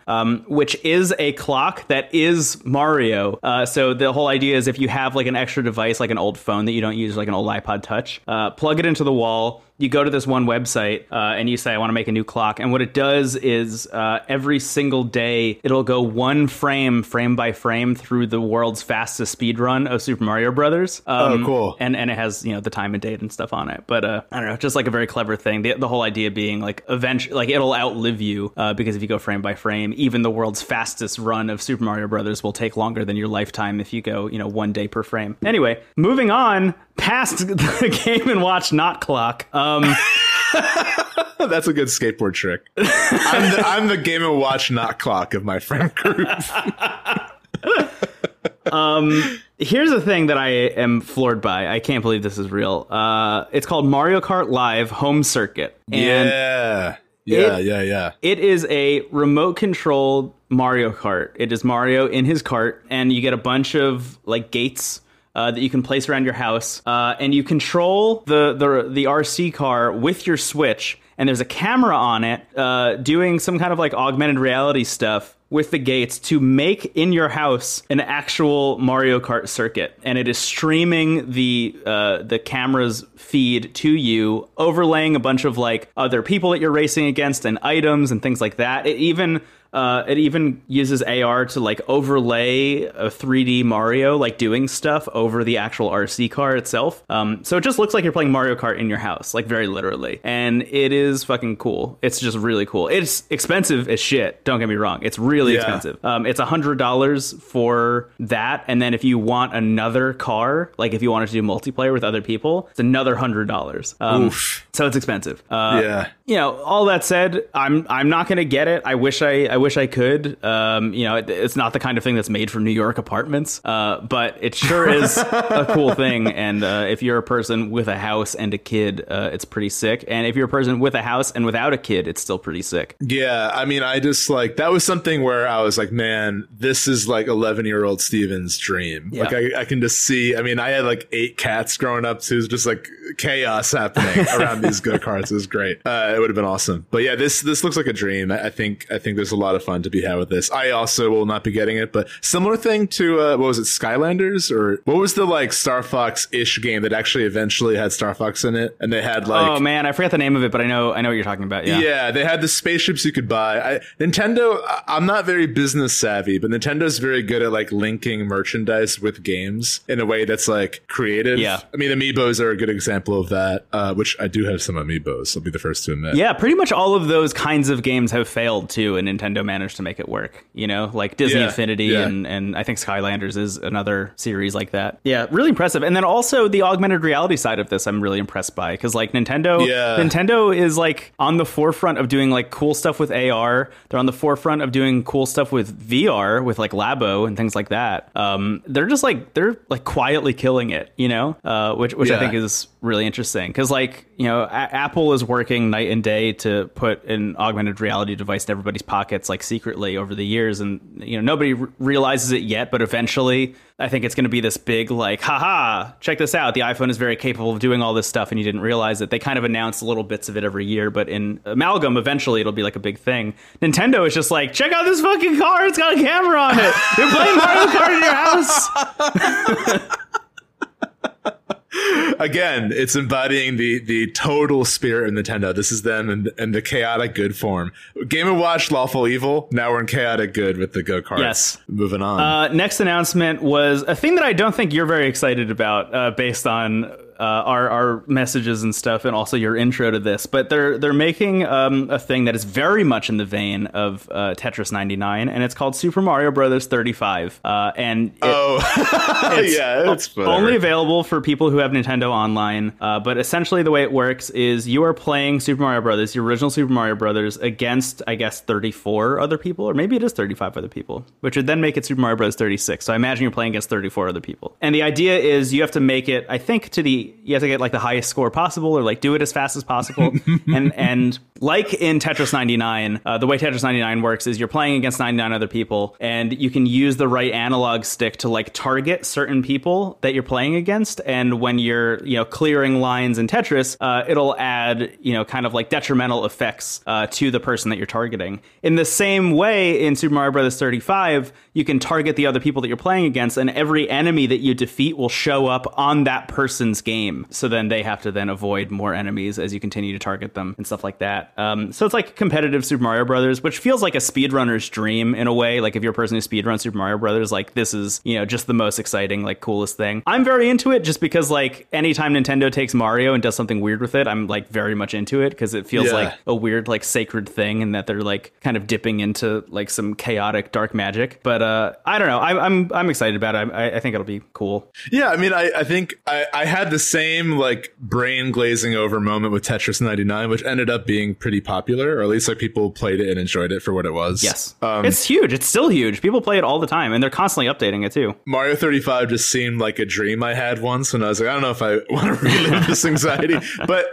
which is a clock that is Mario. So the whole idea is if you have like an extra device, like an old phone that you don't use, like an old iPod Touch, plug it into the wall. You go to this one website and you say, I want to make a new clock. And what it does is every single day, it'll go one frame by frame through the world's fastest speed run of Super Mario Brothers. Cool. And it has, you know, the time and date and stuff on it. But I don't know, just like a very clever thing. The whole idea being like eventually, like it'll outlive you because if you go frame by frame, even the world's fastest run of Super Mario Brothers will take longer than your lifetime if you go, you know, one day per frame. Anyway, moving on past the Game & Watch not clock. That's a good skateboard trick. I'm the Game & Watch not clock of my friend group. Here's the thing that I am floored by. I can't believe this is real. It's called Mario Kart Live Home Circuit. And yeah. It is a remote-controlled Mario Kart. It is Mario in his kart, and you get a bunch of like gates that you can place around your house, and you control the RC car with your Switch, and there's a camera on it doing some kind of like augmented reality stuff with the gates to make in your house an actual Mario Kart circuit. And it is streaming the camera's feed to you, overlaying a bunch of like other people that you're racing against and items and things like that. It even uses AR to like overlay a 3D Mario, like doing stuff over the actual RC car itself. So it just looks like you're playing Mario Kart in your house, like very literally. And it is fucking cool. It's just really cool. It's expensive as shit. Don't get me wrong. It's really expensive. It's $100 for that. And then if you want another car, like if you wanted to do multiplayer with other people, it's another $100. Oof. So it's expensive. You know, all that said, I'm not going to get it. I wish I could. You know, it's not the kind of thing that's made for New York apartments, but it sure is a cool thing. And if you're a person with a house and a kid, it's pretty sick. And if you're a person with a house and without a kid, it's still pretty sick. Yeah, I mean, I just like that was something where I was like, man, this is like 11-year-old Steven's dream. Yeah. Like I can just see. I mean, I had like 8 cats growing up, so it was just like chaos happening around these go-karts. It was great. It would have been awesome. But yeah, this looks like a dream. I think there's a lot of fun to be had with this. I also will not be getting it, but similar thing to what was it, Skylanders, or what was the like Star Fox ish game that actually eventually had Star Fox in it, and they had like, oh man, I forgot the name of it, but I know what you're talking about. Yeah, they had the spaceships you could buy. Nintendo, I'm not very business savvy, but Nintendo's very good at like linking merchandise with games in a way that's like creative. Yeah, I mean, Amiibos are a good example example of that, which I do have some amiibos. I'll be the first to admit. Yeah, pretty much all of those kinds of games have failed too, and Nintendo managed to make it work. You know, like Disney Infinity and I think Skylanders is another series like that. Yeah, really impressive. And then also the augmented reality side of this, I'm really impressed by, because like Nintendo is like on the forefront of doing like cool stuff with AR. They're on the forefront of doing cool stuff with VR, with like Labo and things like that. They're just like quietly killing it, you know, which I think is really interesting, because like, you know, Apple is working night and day to put an augmented reality device in everybody's pockets, like secretly over the years. And, you know, nobody realizes it yet, but eventually I think it's going to be this big like, haha, check this out. The iPhone is very capable of doing all this stuff, and you didn't realize it. They kind of announce little bits of it every year, but in amalgam, eventually it'll be like a big thing. Nintendo is just like, check out this fucking car. It's got a camera on it. You're playing Mario Kart in your house. Again, it's embodying the total spirit of Nintendo. This is them in the chaotic good form. Game & Watch, Lawful Evil. Now we're in chaotic good with the go-karts. Yes. Moving on. Next announcement was a thing that I don't think you're very excited about, based on our messages and stuff, and also your intro to this. But they're making a thing that is very much in the vein of Tetris 99, and it's called Super Mario Brothers 35. It's only available for people who have Nintendo Online. But essentially, the way it works is you are playing Super Mario Brothers, the original Super Mario Brothers, against I guess 34 other people, or maybe it is 35 other people, which would then make it Super Mario Brothers 36. So I imagine you're playing against 34 other people, and the idea is you have to make it. I think you have to get like the highest score possible, or like do it as fast as possible. and like in Tetris 99, the way Tetris 99 works is you're playing against 99 other people, and you can use the right analog stick to like target certain people that you're playing against. And when you're, you know, clearing lines in Tetris, it'll add, you know, kind of like detrimental effects to the person that you're targeting. In the same way, in Super Mario Brothers 35, you can target the other people that you're playing against, and every enemy that you defeat will show up on that person's game. So then they have to then avoid more enemies as you continue to target them and stuff like that. So it's like competitive Super Mario Brothers, which feels like a speedrunner's dream in a way. Like if you're a person who speedruns Super Mario Brothers, like this is, you know, just the most exciting, like coolest thing. I'm very into it, just because like anytime Nintendo takes Mario and does something weird with it, I'm like very much into it, because it feels like a weird, like sacred thing, and that they're like kind of dipping into like some chaotic dark magic. But I don't know. I'm excited about it. I think it'll be cool. Yeah, I mean, I think I had the same like brain glazing over moment with Tetris 99, which ended up being pretty popular, or at least like people played it and enjoyed it for what it was. Yes. It's huge. It's still huge. People play it all the time, and they're constantly updating it too. Mario 35 just seemed like a dream I had once, and I was like, I don't know if I want to relive this anxiety. But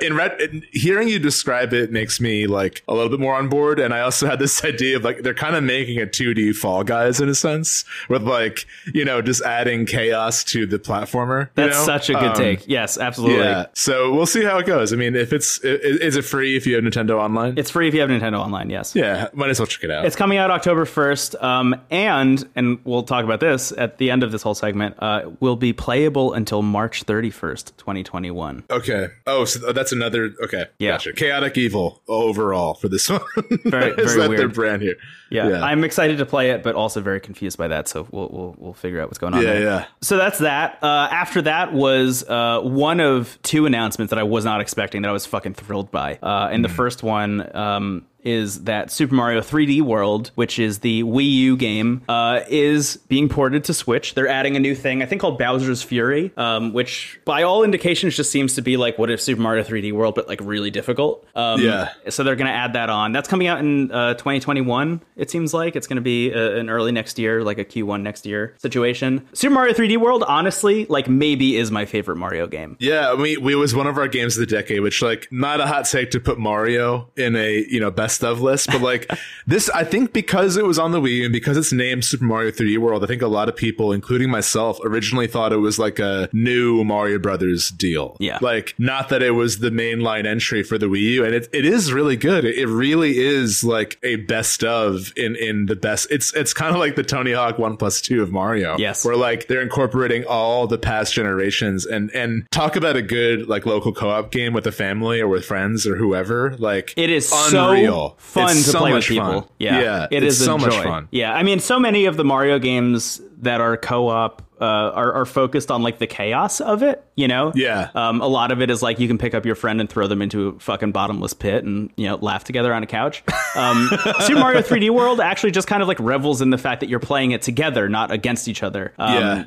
hearing you describe it makes me like a little bit more on board. And I also had this idea of like they're kind of making a 2D Fall Guys in a sense, with like, you know, just adding chaos to the platformer. That's such a good take. Yes, absolutely. Yeah. So we'll see how it goes. I mean, if is it free if you have Nintendo Online? It's free if you have Nintendo Online, yes. Yeah, might as well check it out. It's coming out October 1st, and we'll talk about this at the end of this whole segment, will be playable until March 31st, 2021. Okay. Oh, so that's another... Okay, yeah. Gotcha. Chaotic Evil overall for this one. Very, very weird. Their brand here. Yeah, I'm excited to play it, but also very confused by that, so we'll figure out what's going on there. Yeah. So that's that. After that was one of two announcements that I was not expecting, that I was fucking thrilled by. And the first one is that Super Mario 3D World, which is the Wii U game, is being ported to Switch. They're adding a new thing, I think called Bowser's Fury, which by all indications just seems to be like, what if Super Mario 3D World, but like really difficult. So they're going to add that on. That's coming out in 2021. It seems like it's going to be an early next year, like a Q1 next year situation. Super Mario 3D World, honestly, like maybe is my favorite Mario game. Yeah, we was one of our games of the decade, which like not a hot take to put Mario in a, you know, best of list, but like this, I think because it was on the Wii and because it's named Super Mario 3D World, I think a lot of people, including myself, originally thought it was like a new Mario Brothers deal. Yeah. Like, not that it was the mainline entry for the Wii U, and it is really good. It really is like a best of in the best. It's kind of like the Tony Hawk 1 plus 2 of Mario. Yes. Where like they're incorporating all the past generations, and talk about a good like local co-op game with a family or with friends or whoever. Like, it is unreal. So fun to play with people. Yeah, it is so much fun. Yeah, I mean, so many of the Mario games that are co-op are focused on like the chaos of it, you know? Yeah. A lot of it is like you can pick up your friend and throw them into a fucking bottomless pit and, you know, laugh together on a couch. Super Mario 3D World actually just kind of like revels in the fact that you're playing it together, not against each other,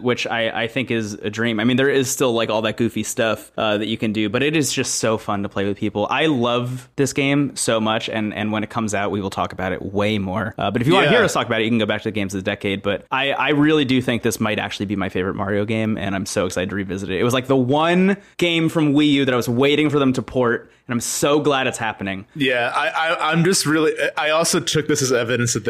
which I think is a dream. I mean, there is still like all that goofy stuff that you can do, but it is just so fun to play with people. I love this game so much, and when it comes out, we will talk about it way more. But if you want to hear us talk about it, you can go back to the games of the decade. But I really do think this might actually be my favorite Mario game, and I'm so excited to revisit it. It was like the one game from Wii U that I was waiting for them to port, and I'm so glad it's happening. Yeah, I'm just really... I also took this as evidence that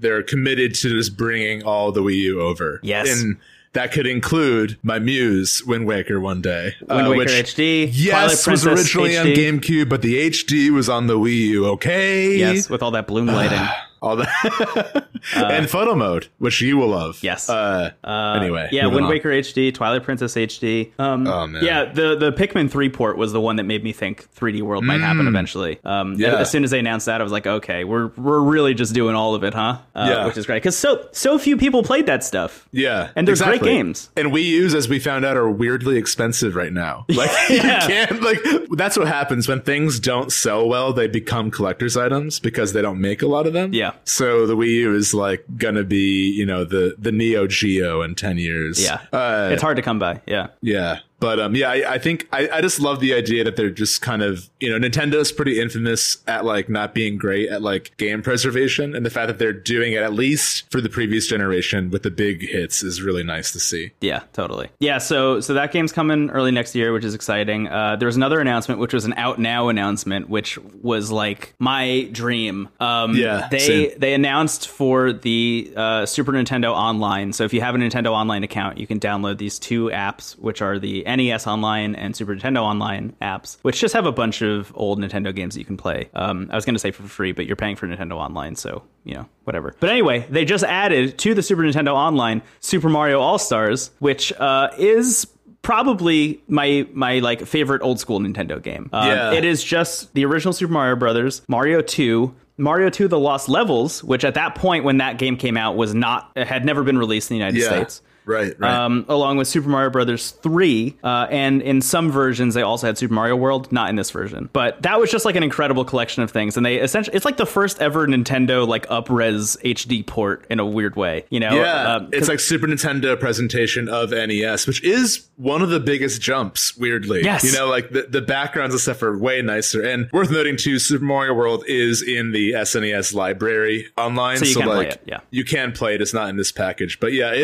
they're committed to just bringing all the Wii U over. Yes. And that could include my muse, Wind Waker, one day. Wind Waker HD. Yes, was originally HD. On GameCube, but the HD was on the Wii U, okay? Yes, with all that bloom lighting. All that. And photo mode, which you will love. Yes. Anyway. Yeah, Wind Waker HD, Twilight Princess HD. Yeah, the Pikmin 3 port was the one that made me think 3D World might happen eventually. As soon as they announced that, I was like, okay, we're really just doing all of it, huh? Which is great, because so few people played that stuff. Yeah. And there's great games. And Wii U's, as we found out, are weirdly expensive right now. Like, you can't, like, that's what happens when things don't sell well, they become collector's items because they don't make a lot of them. Yeah. So the Wii U is like gonna be, you know, the Neo Geo in 10 years. Yeah. It's hard to come by. Yeah. Yeah. But I think I just love the idea that they're just kind of, you know, Nintendo's pretty infamous at like not being great at like game preservation, and the fact that they're doing it at least for the previous generation with the big hits is really nice to see. Yeah, totally. Yeah, so that game's coming early next year, which is exciting. There was another announcement, which was an Out Now announcement, which was like my dream. They announced for the Super Nintendo Online. So if you have a Nintendo Online account, you can download these two apps, which are the NES Online and Super Nintendo Online apps, which just have a bunch of old Nintendo games that you can play. I was going to say for free, but you're paying for Nintendo Online, so, you know, whatever. But anyway, they just added to the Super Nintendo Online Super Mario All-Stars, which is probably my like favorite old school Nintendo game. It is just the original Super Mario Brothers, Mario 2, Mario 2 The Lost Levels, which at that point when that game came out had never been released in the United States. Right. Along with Super Mario Brothers 3, and in some versions they also had Super Mario World, not in this version. But that was just like an incredible collection of things, and they essentially, it's like the first ever Nintendo like up-res HD port in a weird way, you know? Yeah, it's like Super Nintendo presentation of NES, which is one of the biggest jumps, weirdly. Yes. You know, like the backgrounds and stuff are way nicer, and worth noting too, Super Mario World is in the SNES library online, so you can like play it. Yeah. You can play it, it's not in this package, but yeah,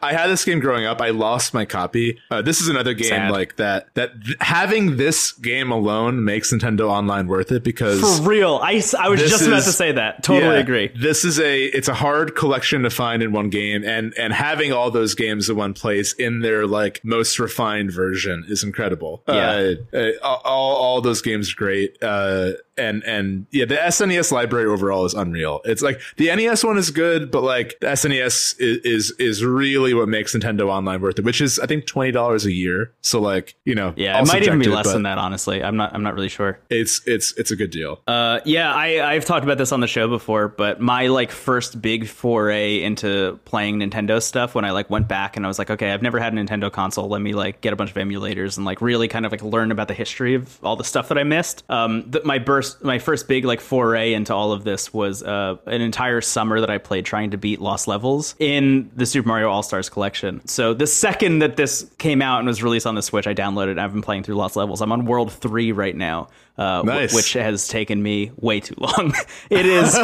I had this game growing up. I lost my copy. This is another game Sad. Like that having this game alone makes Nintendo Online worth it, because for real, I was just about to say that. Totally agree. This is it's a hard collection to find in one game, and having all those games in one place in their like most refined version is incredible. All those games are great. And yeah, the SNES library overall is unreal. It's like the NES one is good, but like the SNES is really what makes Nintendo Online worth it, which is I think $20 a year. So like, you know, yeah, it might even be less than that. Honestly, I'm not really sure. It's a good deal. I've talked about this on the show before, but my like first big foray into playing Nintendo stuff, when I like went back and I was like, okay, I've never had a Nintendo console. Let me like get a bunch of emulators and like really kind of like learn about the history of all the stuff that I missed. My first big like foray into all of this was an entire summer that I played trying to beat Lost Levels in the Super Mario All-Stars collection. So the second that this came out and was released on the Switch, I downloaded it. I've been playing through Lost Levels. I'm on World 3 right now. Nice. Which has taken me way too long. It is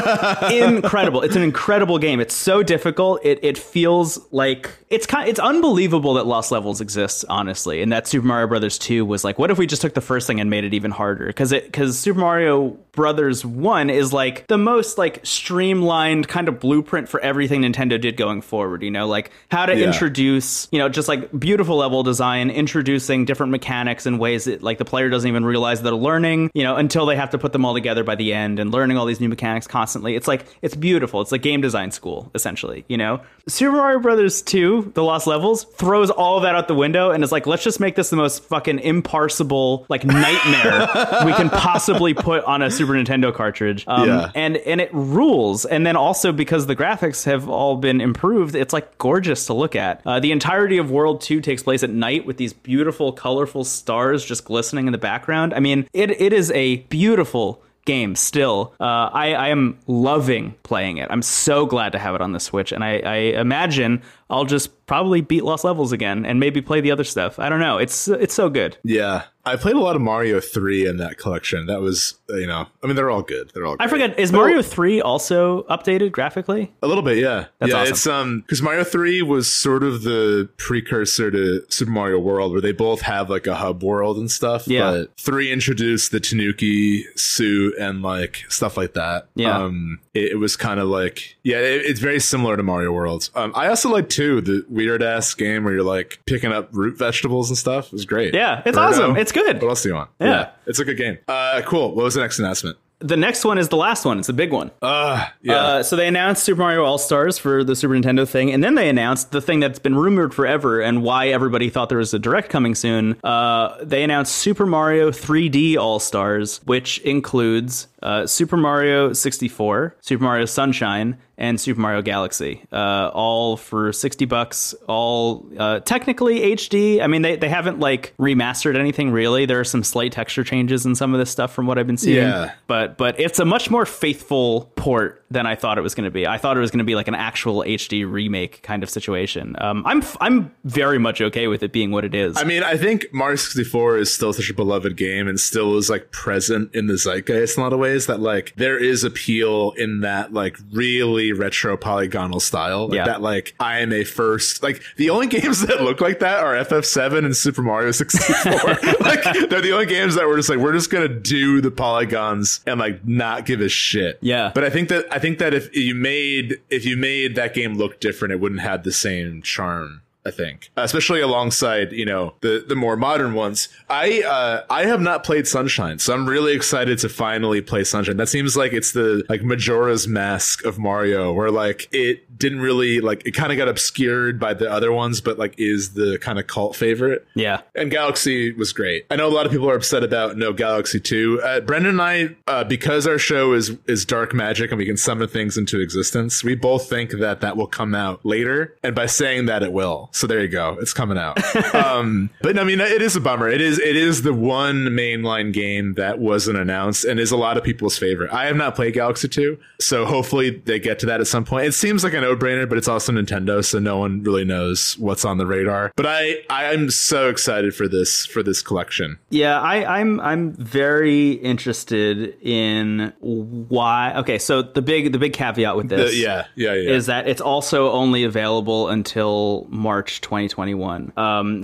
incredible. It's an incredible game. It's so difficult. It feels like it's unbelievable that Lost Levels exists, honestly, and that Super Mario Brothers 2 was like, what if we just took the first thing and made it even harder? Because Super Mario Brothers 1 is like the most like streamlined kind of blueprint for everything Nintendo did going forward. You know, like how to introduce, you know, just like beautiful level design, introducing different mechanics in ways that like the player doesn't even realize they're learning. learning, you know, until they have to put them all together by the end and learning all these new mechanics constantly. It's like, it's beautiful. It's like game design school, essentially, you know? Super Mario Brothers 2, The Lost Levels, throws all that out the window and is like, let's just make this the most fucking imparsible, like, nightmare we can possibly put on a Super Nintendo cartridge. Yeah. And it rules. And then also because the graphics have all been improved, it's like gorgeous to look at. The entirety of World 2 takes place at night with these beautiful, colorful stars just glistening in the background. I mean, it is a beautiful game still. I am loving playing it. I'm so glad to have it on the Switch, and I imagine I'll just probably beat Lost Levels again and maybe play the other stuff. I don't know. It's so good. Yeah. I played a lot of Mario 3 in that collection. That was, you know, I mean, they're all good. They're all great. I forget, is Mario 3 also updated graphically? A little bit, yeah. That's awesome. It's because Mario 3 was sort of the precursor to Super Mario World, where they both have like a hub world and stuff. Yeah. But 3 introduced the Tanuki suit and like stuff like that. Yeah. It was kind of like, yeah, it's very similar to Mario World. I also like 2, the weird ass game where you're like picking up root vegetables and stuff. It was great. Yeah, it's awesome. It's good. What else do you want? Yeah, it's a good game. Cool. What was the next announcement? The next one is the last one. It's a big one. Yeah. So they announced Super Mario All-Stars for the Super Nintendo thing, and then they announced the thing that's been rumored forever and why everybody thought there was a Direct coming soon. They announced Super Mario 3D All-Stars, which includes Super Mario 64, Super Mario Sunshine, and Super Mario Galaxy, all for $60, all technically HD. I mean, they haven't like remastered anything really. There are some slight texture changes in some of this stuff from what I've been seeing. Yeah. But it's a much more faithful port than I thought it was going to be. I thought it was going to be like an actual HD remake kind of situation. I'm very much okay with it being what it is. I mean, I think Mario 64 is still such a beloved game and still is like present in the zeitgeist in a lot of ways that like there is appeal in that like really retro polygonal style. Like, yeah. That like I am a first, like the only games that look like that are FF7 and Super Mario 64. Like they're the only games that were just like, we're just going to do the polygons and like not give a shit. Yeah. But I think that if you made that game look different, it wouldn't have the same charm, I think, especially alongside, you know, the more modern ones. I have not played Sunshine, so I'm really excited to finally play Sunshine. That seems like it's the like Majora's Mask of Mario, where like it didn't really like, it kind of got obscured by the other ones, but like is the kind of cult favorite. Yeah. And Galaxy was great. I know a lot of people are upset about no Galaxy 2. Brendan and I, because our show is dark magic and we can summon things into existence, we both think that will come out later, and by saying that, it will. So there you go. It's coming out. But I mean, it is a bummer. It is the one mainline game that wasn't announced and is a lot of people's favorite. I have not played Galaxy 2, so hopefully they get to that at some point. It seems like a no-brainer, but it's also Nintendo, so no one really knows what's on the radar. But I'm so excited for this collection. Yeah, I'm very interested in why. Okay, so the big caveat with this is that it's also only available until March 2021.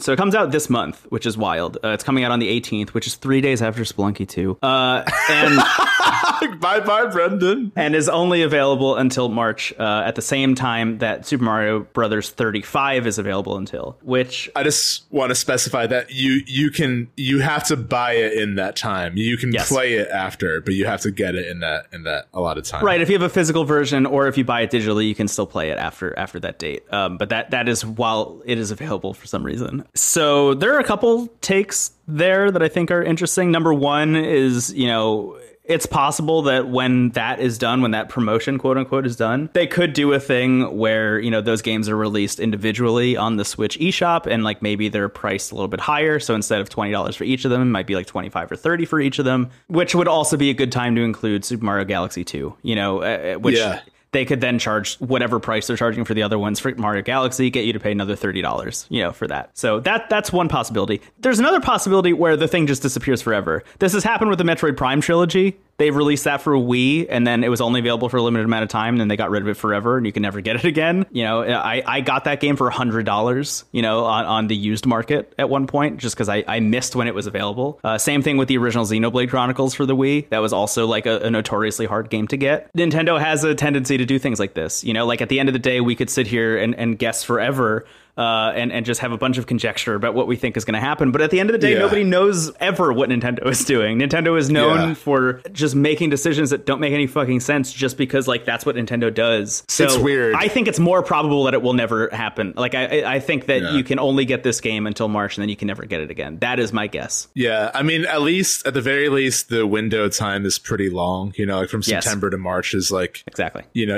So it comes out this month, which is wild. It's coming out on the 18th, which is 3 days after Spelunky 2. And bye-bye, Brendan. And is only available until March at the same time that Super Mario Brothers 35 is available until, which... I just want to specify that you have to buy it in that time. You can play it after, but you have to get it in that a lot of time. Right, if you have a physical version or if you buy it digitally, you can still play it after that date. But that is while it is available for some reason. So there are a couple takes there that I think are interesting. Number one is, you know, it's possible that when that is done, when that promotion, quote unquote, is done, they could do a thing where, you know, those games are released individually on the Switch eShop, and like maybe they're priced a little bit higher. So instead of $20 for each of them, it might be like $25 or $30 for each of them, which would also be a good time to include Super Mario Galaxy 2, you know, which... Yeah. They could then charge whatever price they're charging for the other ones for Mario Galaxy, get you to pay another $30, you know, for that. So that's one possibility. There's another possibility where the thing just disappears forever. This has happened with the Metroid Prime trilogy. They've released that for Wii, and then it was only available for a limited amount of time, and then they got rid of it forever, and you can never get it again. You know, I got that game for $100, you know, on the used market at one point, just because I missed when it was available. Same thing with the original Xenoblade Chronicles for the Wii. That was also like a notoriously hard game to get. Nintendo has a tendency to do things like this. You know, like at the end of the day, we could sit here and guess forever and just have a bunch of conjecture about what we think is going to happen. But at the end of the day, nobody knows ever what Nintendo is doing. Nintendo is known for just making decisions that don't make any fucking sense just because, like, that's what Nintendo does. So it's weird. I think it's more probable that it will never happen. Like, I think that you can only get this game until March, and then you can never get it again. That is my guess. Yeah, I mean, at the very least, the window time is pretty long. You know, like from September to March is like... Exactly. You know,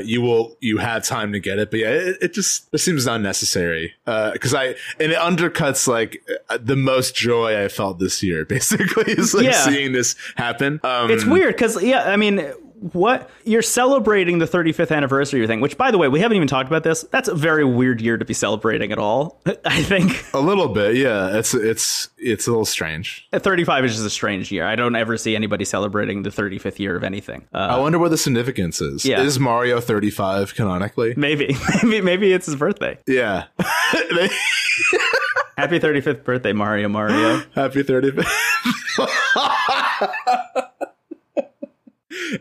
you have time to get it, but yeah, it just seems unnecessary. Because it undercuts like the most joy I felt this year, basically, is like seeing this happen. It's weird because, I mean, what you're celebrating the 35th anniversary thing, which, by the way, we haven't even talked about this. That's a very weird year to be celebrating at all. I think a little bit. Yeah, it's a little strange. 35 is just a strange year. I don't ever see anybody celebrating the 35th year of anything. I wonder what the significance is. Yeah. Is Mario 35 canonically? Maybe it's his birthday. Yeah. Happy 35th birthday, Mario. Happy 35th.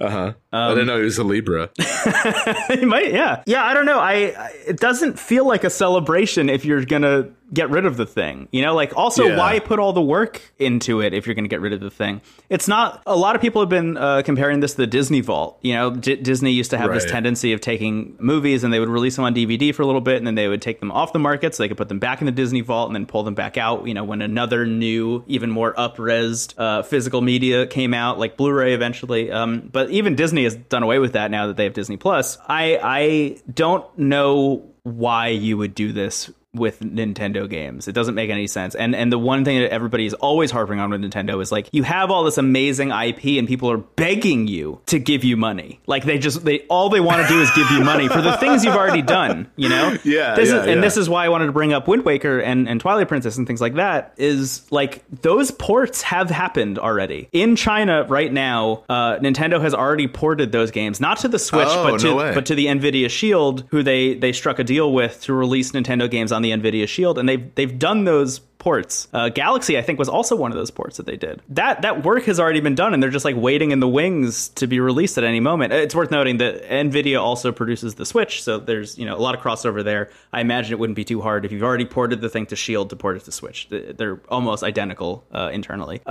I didn't know he was a Libra. He might, I don't know. It doesn't feel like a celebration if you're gonna get rid of the thing, you know. Like, also, why put all the work into it if you're gonna get rid of the thing? It's not. A lot of people have been comparing this to the Disney Vault. You know, Disney used to have this tendency of taking movies and they would release them on DVD for a little bit, and then they would take them off the market so they could put them back in the Disney Vault and then pull them back out. You know, when another new, even more up-resed physical media came out, like Blu-ray, eventually. But even Disney has done away with that now that they have Disney Plus. I don't know why you would do this with Nintendo games. It doesn't make any sense. And the one thing that everybody is always harping on with Nintendo is, like, you have all this amazing IP and people are begging you to give you money. Like, they all they want to do is give you money for the things you've already done, you know? And this is why I wanted to bring up Wind Waker and Twilight Princess and things like that, is, like, those ports have happened already. In China right now, Nintendo has already ported those games, not to the Switch, but to the NVIDIA Shield, who they struck a deal with to release Nintendo games on the NVIDIA Shield, and they've done those ports. Galaxy, I think, was also one of those ports that they did. That work has already been done, and they're just like waiting in the wings to be released at any moment. It's worth noting that NVIDIA also produces the Switch, so there's, you know, a lot of crossover there. I imagine it wouldn't be too hard if you've already ported the thing to Shield to port it to Switch. They're almost identical internally.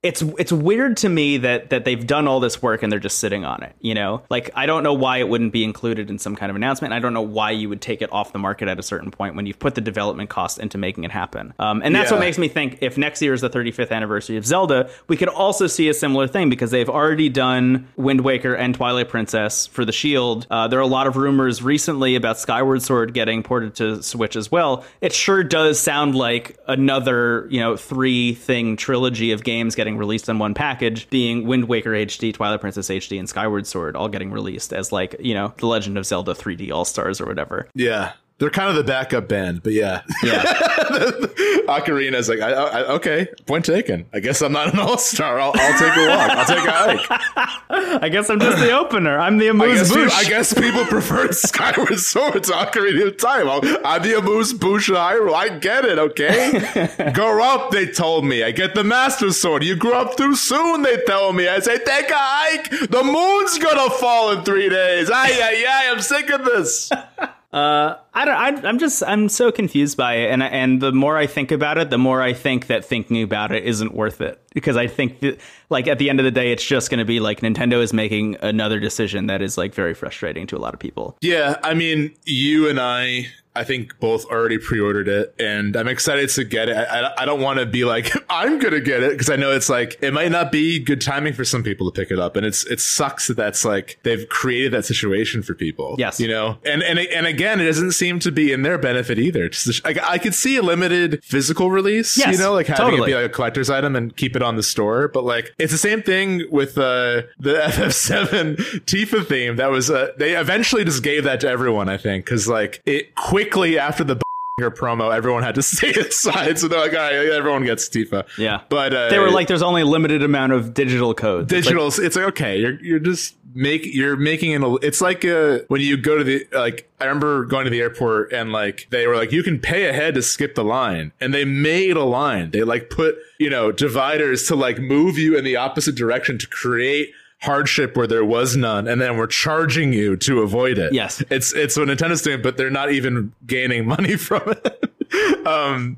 It's weird to me that they've done all this work and they're just sitting on it, you know? Like, I don't know why it wouldn't be included in some kind of announcement. I don't know why you would take it off the market at a certain point when you've put the development cost into making it happen. And that's what makes me think, if next year is the 35th anniversary of Zelda, we could also see a similar thing, because they've already done Wind Waker and Twilight Princess for the Shield. There are a lot of rumors recently about Skyward Sword getting ported to Switch as well. It sure does sound like another, you know, three-thing trilogy of games getting released in one package, being Wind Waker HD, Twilight Princess HD, and Skyward Sword all getting released as, like, you know, The Legend of Zelda 3D All-Stars or whatever. Yeah. They're kind of the backup band, but yeah. Ocarina's like, okay, point taken. I guess I'm not an all-star. I'll take a walk. I'll take a hike. I guess I'm just the opener. I'm the amuse-bouche. I guess people prefer Skyward Sword to Ocarina of Time. I'm the amuse-bouche. I get it, okay? Grow up, they told me. I get the Master Sword. You grew up too soon, they tell me. I say, take a hike. The moon's gonna fall in 3 days. I'm sick of this. I'm so confused by it, and the more I think about it, the more I think that thinking about it isn't worth it, because I think that, like, at the end of the day, it's just going to be like Nintendo is making another decision that is, like, very frustrating to a lot of people. Yeah, I mean, you and I think both already pre-ordered it, and I'm excited to get it. I don't want to be like, I'm going to get it, because I know it's like, it might not be good timing for some people to pick it up. And it sucks that's like, they've created that situation for people. Yes. You know, and again, it doesn't seem to be in their benefit either. Just, I could see a limited physical release, yes, you know, like having it be like a collector's item and keep it on the store. But, like, it's the same thing with the FF7 Tifa theme. That was, they eventually just gave that to everyone, I think, because, like, it quickly after the promo, everyone had to stay inside, so they're like, all right, everyone gets Tifa. Yeah, but they were like, there's only a limited amount of digital codes. Digitals. It's like, okay, you're just making an. It's like when you go to the, like, I remember going to the airport and, like, they were like, you can pay ahead to skip the line, and they made a line. They, like, put, you know, dividers to, like, move you in the opposite direction to create hardship where there was none, and then we're charging you to avoid it. Yes, it's what Nintendo's doing, but they're not even gaining money from it.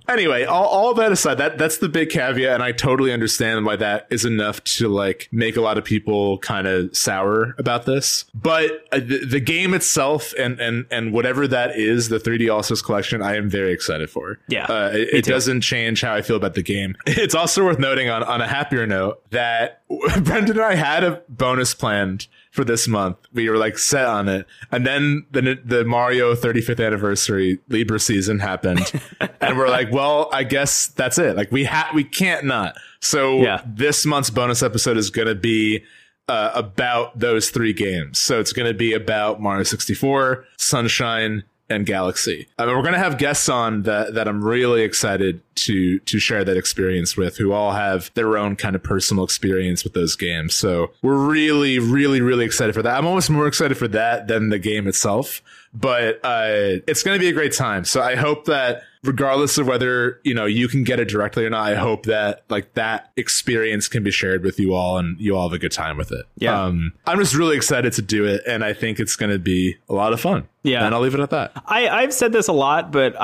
Anyway, all that aside, that's the big caveat, and I totally understand why that is enough to like make a lot of people kind of sour about this. But the game itself and whatever that is, the 3D All-Stars collection, I am very excited for. Yeah, it doesn't change how I feel about the game. It's also worth noting on a happier note that Brendan and I had a bonus planned for this month. We were like set on it, and then the Mario 35th anniversary Libra season happened, and we're like, well, I guess that's it. Like we can't not. So yeah. This month's bonus episode is going to be about those three games. So it's going to be about Mario 64, Sunshine, and Galaxy. I mean, we're going to have guests on that I'm really excited to share that experience with, who all have their own kind of personal experience with those games. So we're really, really, really excited for that. I'm almost more excited for that than the game itself, but it's going to be a great time. So I hope that regardless of whether, you know, you can get it directly or not, I hope that like that experience can be shared with you all and you all have a good time with it. Yeah. I'm just really excited to do it, and I think it's going to be a lot of fun. Yeah. And I'll leave it at that. I've said this a lot, but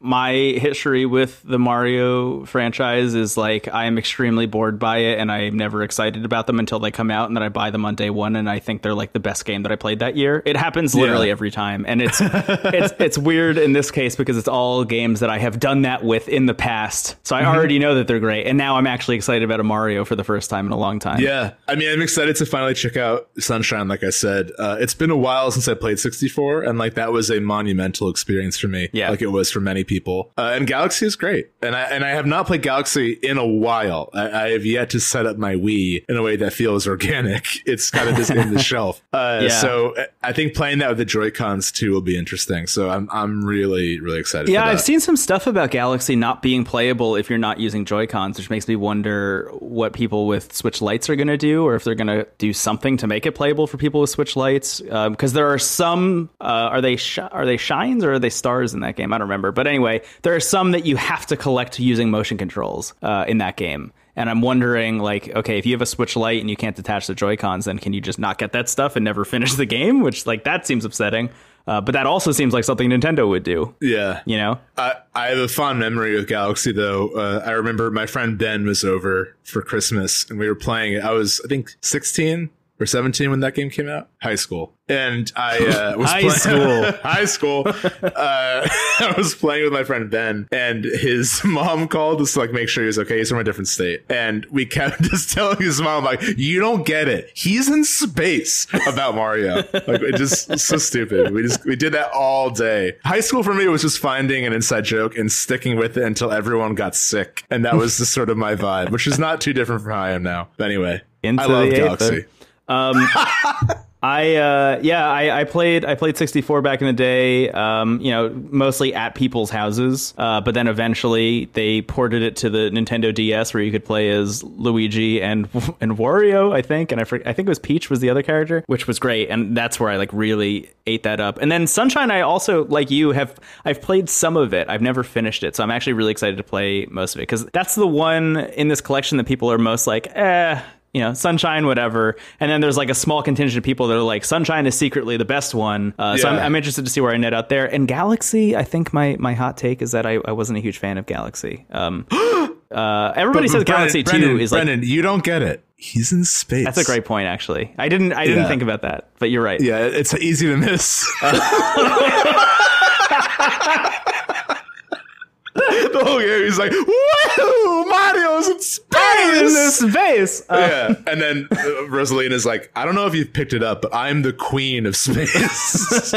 my history with the Mario franchise is like, I am extremely bored by it and I'm never excited about them until they come out, and then I buy them on day one and I think they're like the best game that I played that year. It happens literally every time. And it's weird in this case because it's all games that I have done that with in the past. So I already know that they're great. And now I'm actually excited about a Mario for the first time in a long time. Yeah. I mean, I'm excited to finally check out Sunshine. Like I said, it's been a while since I played 64, and like that was a monumental experience for me. Yeah. Like it was for many people. And Galaxy is great. And I have not played Galaxy in a while. I have yet to set up my Wii in a way that feels organic. It's kind of just in the shelf. So I think playing that with the Joy-Cons too will be interesting. So I'm really, really excited. Yeah. For that. I've seen some stuff about Galaxy not being playable if you're not using Joy-Cons, which makes me wonder what people with Switch Lites are going to do, or if they're going to do something to make it playable for people with Switch Lites. Because there are some, are they shines or are they stars in that game? I don't remember. But anyway, there are some that you have to collect using motion controls in that game. And I'm wondering, like, okay, if you have a Switch Lite and you can't detach the Joy-Cons, then can you just not get that stuff and never finish the game? Which, like, that seems upsetting. But that also seems like something Nintendo would do. Yeah. You know? I have a fond memory of Galaxy, though. I remember my friend Ben was over for Christmas, and we were playing it. I was, I think, 16 or 17 when that game came out. High school. And I was I was playing with my friend Ben, and his mom called us to like make sure he was okay. He's from a different state, and we kept just telling his mom like, "You don't get it. He's in space about Mario." Like it just it's so stupid. We did that all day. High school for me was just finding an inside joke and sticking with it until everyone got sick, and that was just sort of my vibe, which is not too different from how I am now. But anyway, I love Galaxy. I played 64 back in the day, you know, mostly at people's houses. But then eventually they ported it to the Nintendo DS, where you could play as Luigi and Wario, I think. And I think it was Peach was the other character, which was great. And that's where I like really ate that up. And then Sunshine, I also, like you, I've played some of it. I've never finished it. So I'm actually really excited to play most of it, because that's the one in this collection that people are most like, you know, Sunshine, whatever. And then there's like a small contingent of people that are like, Sunshine is secretly the best one. So I'm interested to see where I net out there. And Galaxy, I think my hot take is that I wasn't a huge fan of Galaxy. Everybody says Galaxy 2 is like... Brendan, you don't get it. He's in space. That's a great point, actually. I didn't think about that, but you're right. Yeah, it's easy to miss. The whole game, he's like, woohoo, Mario's in space. And then Rosalina's like, I don't know if you've picked it up, but I'm the queen of space.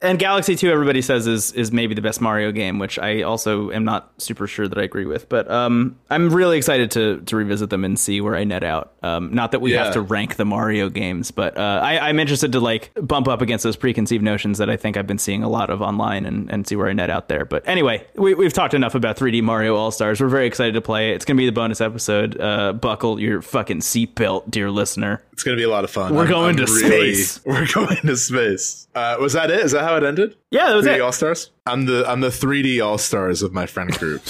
And Galaxy 2, everybody says, is maybe the best Mario game, which I also am not super sure that I agree with. But I'm really excited to revisit them and see where I net out. Not that we have to rank the Mario games, but I'm interested to like bump up against those preconceived notions that I think I've been seeing a lot of online and see where I net out there. But anyway, we've talked enough about 3D Mario All-Stars. We're very excited to play it. It's going to be the bonus episode. Buckle your fucking seatbelt, dear listener. It's going to be a lot of fun. We're going to space. We're going to space. Was that it? Is that how it ended? Yeah, that was 3D it. 3D All-Stars? I'm the 3D All-Stars of my friend group.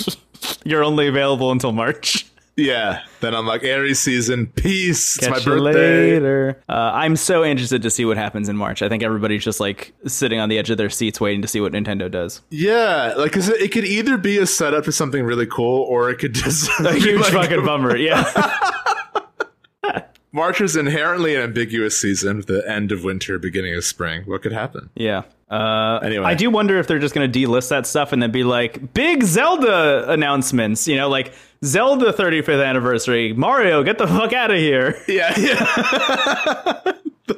You're only available until March. Yeah. Then I'm like, Aries season, peace. Catch it's my birthday. Later. I'm so interested to see what happens in March. I think everybody's just like sitting on the edge of their seats waiting to see what Nintendo does. Yeah. Like, cause it could either be a setup to something really cool, or it could just a huge like, fucking bummer. Yeah. March is inherently an ambiguous season, the end of winter, beginning of spring. What could happen? Yeah. Anyway. I do wonder if they're just going to delist that stuff and then be like, big Zelda announcements, you know, like Zelda 35th anniversary, Mario, get the fuck out of here. Yeah. Yeah.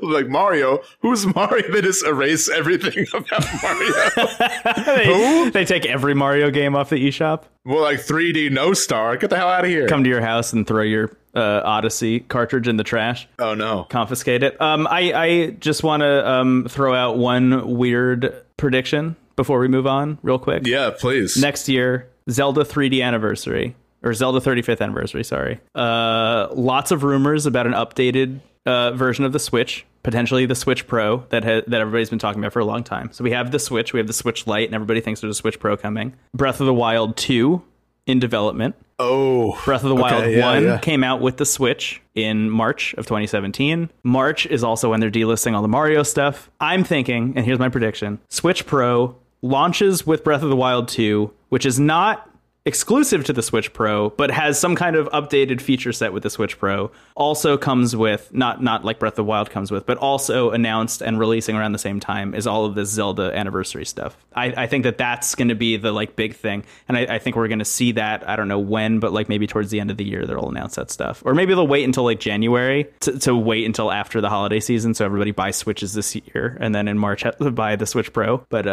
Like, Mario? Who's Mario? They just erase everything about Mario. They take every Mario game off the eShop. Well, like 3D No Star. Get the hell out of here. Come to your house and throw your Odyssey cartridge in the trash. Oh, no. Confiscate it. I just want to throw out one weird prediction before we move on real quick. Yeah, please. Next year, Zelda 3D anniversary. Or Zelda 35th anniversary, sorry. Lots of rumors about an updated version of the Switch, potentially the Switch Pro that everybody's been talking about for a long time. So we have the Switch, we have the Switch Lite, and everybody thinks there's a Switch Pro coming. Breath of the Wild 2 in development. Oh, Breath of the Wild 1 came out with the Switch in March of 2017. March is also when they're delisting all the Mario stuff. I'm thinking, and here's my prediction, Switch Pro launches with Breath of the Wild 2, which is not exclusive to the Switch Pro, but has some kind of updated feature set with the Switch Pro. Also comes with, not like Breath of the Wild comes with, but also announced and releasing around the same time is all of this Zelda anniversary stuff. I think that's going to be the like big thing. And I think we're going to see that, I don't know when, but like maybe towards the end of the year, they'll announce that stuff. Or maybe they'll wait until like January to wait until after the holiday season. So everybody buys Switches this year and then in March buy the Switch Pro. But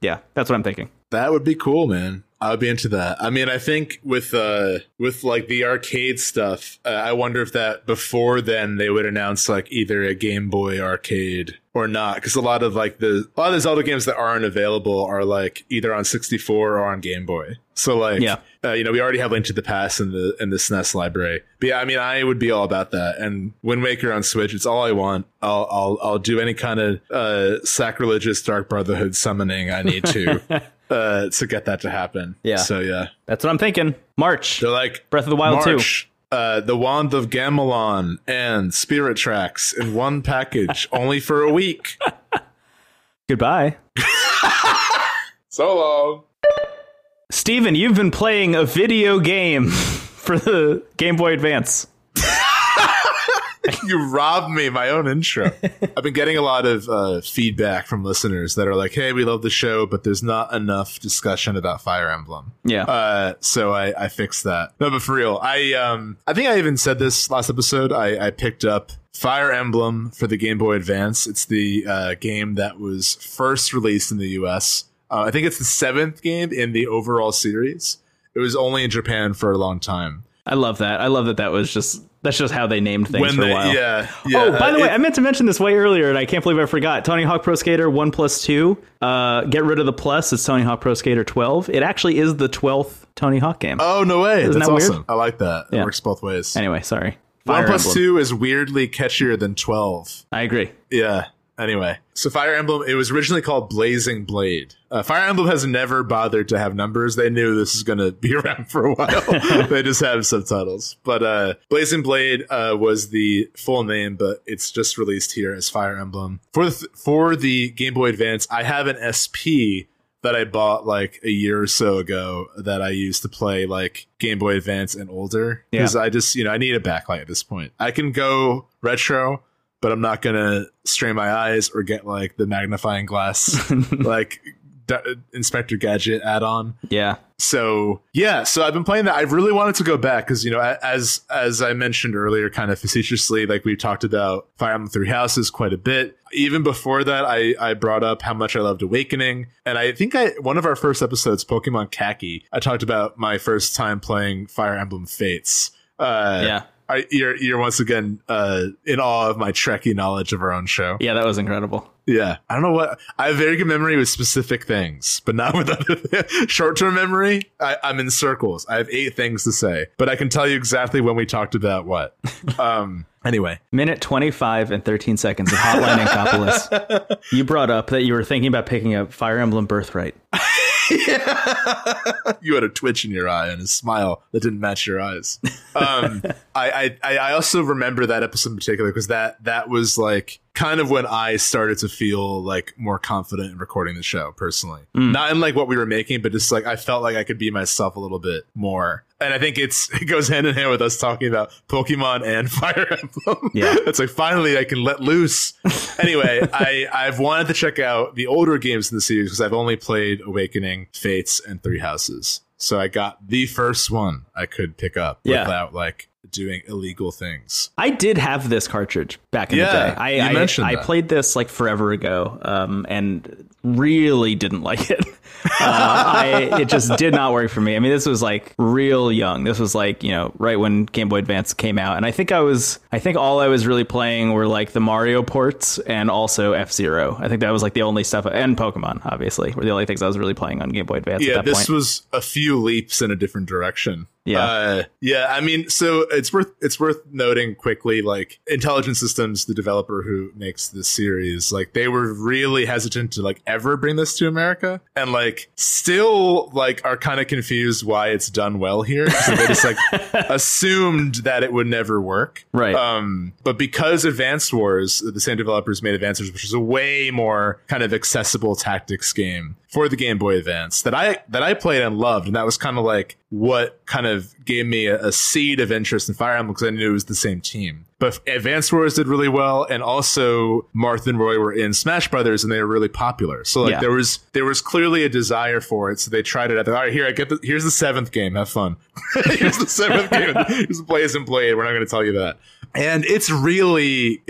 yeah, that's what I'm thinking. That would be cool, man. I would be into that. I mean, I think with like the arcade stuff, I wonder if that before then they would announce like either a Game Boy arcade or not, because a lot of the Zelda games that aren't available are like either on 64 or on Game Boy. So like, yeah. You know, we already have Link to the Past in the SNES library. But yeah, I mean, I would be all about that. And Wind Waker on Switch, it's all I want. I'll do any kind of sacrilegious Dark Brotherhood summoning I need to. To get that to happen. Yeah. So, yeah. That's what I'm thinking. March. They're like, Breath of the Wild 2. The Wand of Gamelon and Spirit Tracks in one package, only for a week. Goodbye. So long. Steven, you've been playing a video game for the Game Boy Advance. You robbed me my own intro. I've been getting a lot of feedback from listeners that are like, hey, we love the show, but there's not enough discussion about Fire Emblem. Yeah. So I fixed that. No, but for real, I think I even said this last episode. I picked up Fire Emblem for the Game Boy Advance. It's the game that was first released in the U.S. I think it's the 7th game in the overall series. It was only in Japan for a long time. I love that. I love that was just... That's just how they named things for a while. Yeah, oh, by the way, I meant to mention this way earlier, and I can't believe I forgot. Tony Hawk Pro Skater 1 plus 2. Get rid of the plus. It's Tony Hawk Pro Skater 12. It actually is the 12th Tony Hawk game. Oh, no way. Isn't that awesome. Weird? I like that. It works both ways. Anyway, sorry. Fire 1 plus Emblem. 2 is weirdly catchier than 12. I agree. Yeah. Anyway, so Fire Emblem, it was originally called Blazing Blade. Fire Emblem has never bothered to have numbers. They knew this is going to be around for a while. They just have subtitles. But Blazing Blade was the full name, but it's just released here as Fire Emblem. For the Game Boy Advance, I have an SP that I bought like a year or so ago that I used to play like Game Boy Advance and older. Because I just, I need a backlight at this point. I can go retro, but I'm not going to strain my eyes or get like the magnifying glass, like Inspector Gadget add-on. Yeah. So, yeah. So I've been playing that. I really wanted to go back because, as I mentioned earlier, kind of facetiously, like we've talked about Fire Emblem Three Houses quite a bit. Even before that, I brought up how much I loved Awakening. And I think one of our first episodes, Pokemon Khaki, I talked about my first time playing Fire Emblem Fates. Yeah. You're once again in awe of my Trekkie knowledge of our own show. Yeah, that was incredible. Yeah. I don't know what... I have very good memory with specific things, but not with other... Short-term memory, I'm in circles. I have 8 things to say, but I can tell you exactly when we talked about what. Anyway. Minute 25 and 13 seconds of Hotline Ankopolis. You brought up that you were thinking about picking up Fire Emblem Birthright. You had a twitch in your eye and a smile that didn't match your eyes. I also remember that episode in particular because that was like kind of when I started to feel like more confident in recording the show personally. Not in like what we were making, but just like I felt like I could be myself a little bit more. And I think it goes hand in hand with us talking about Pokemon and Fire Emblem. Yeah. It's like, finally, I can let loose. Anyway, I've wanted to check out the older games in the series because I've only played Awakening, Fates, and Three Houses. So I got the first one I could pick up without like doing illegal things. I did have this cartridge back in the day. I played this like forever ago and really didn't like it. It just did not work for me. I mean, this was like real young. This was like, you know, right when Game Boy Advance came out. And I think all I was really playing were like the Mario ports and also F-Zero. I think that was like the only stuff, and Pokemon, obviously, were the only things I was really playing on Game Boy Advance at that point. Yeah, this was a few leaps in a different direction. I mean, so it's worth noting quickly, like Intelligent Systems, the developer who makes this series, like they were really hesitant to like ever bring this to America, and like still like are kind of confused why it's done well here. So they just like assumed that it would never work, right? But because Advance Wars, the same developers made Advance Wars, which is a way more kind of accessible tactics game for the Game Boy Advance that I played and loved, and that was kind of like what kind of gave me a seed of interest in Fire Emblem because I knew it was the same team. But Advance Wars did really well, and also Marth and Roy were in Smash Brothers, and they were really popular. So like there was clearly a desire for it. So they tried it out. All right, here here's the seventh game. Have fun. Here's the seventh game. Here's Play Isn't Played. We're not going to tell you that. And it's really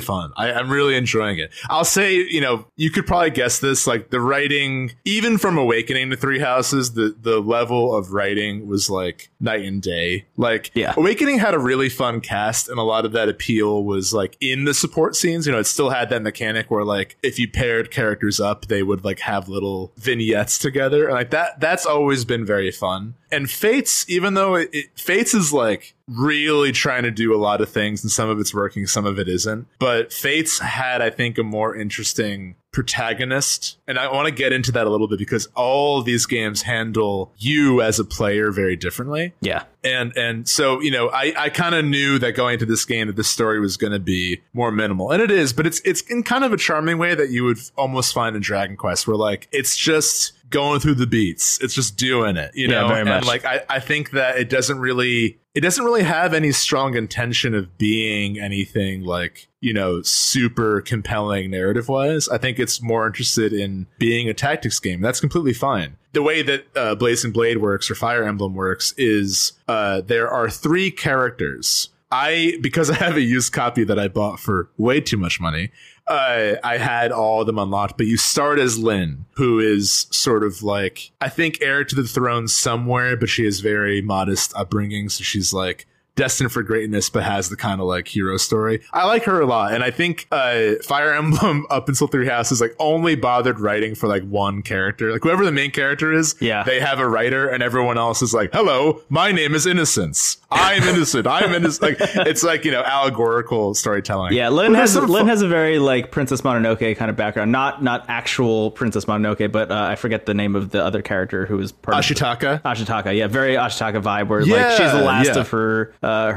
fun. I'm really enjoying it. I'll say, you know, you could probably guess this, like the writing, even from Awakening to Three Houses, the level of writing was like night and day. Like Awakening had a really fun cast, and a lot of that appeal was like in the support scenes. You know, it still had that mechanic where like if you paired characters up, they would like have little vignettes together. And like that's always been very fun. And Fates, even though Fates is like really trying to do a lot of things, and some of it's working, some of it isn't. But Fates had, I think, a more interesting protagonist, and I want to get into that a little bit because all these games handle you as a player very differently. Yeah. And so, you know, I kind of knew that going into this game that the story was going to be more minimal, and it is, but it's in kind of a charming way that you would almost find in Dragon Quest, where like it's just going through the beats, it's just doing it, you know. Very much. And like I think that it doesn't really have any strong intention of being anything like, you know, super compelling narrative wise. I think it's more interested in being a tactics game. That's completely fine. The way that Blazing Blade works or Fire Emblem works is there are three characters. Because I have a used copy that I bought for way too much money, I had all of them unlocked, but you start as Lynn, who is sort of like, I think, heir to the throne somewhere, but she has very modest upbringing, so she's like destined for greatness but has the kind of like hero story. I like her a lot, and I think Fire Emblem up until Three Houses like only bothered writing for like one character. Like whoever the main character is, they have a writer, and everyone else is like, hello, my name is Innocence. I'm innocent. I'm innocent. Like it's like, you know, allegorical storytelling. Yeah, Lynn has a very like Princess Mononoke kind of background. Not actual Princess Mononoke, but I forget the name of the other character who was part Ashitaka. Of Ashitaka, yeah, very Ashitaka vibe where like she's the last of her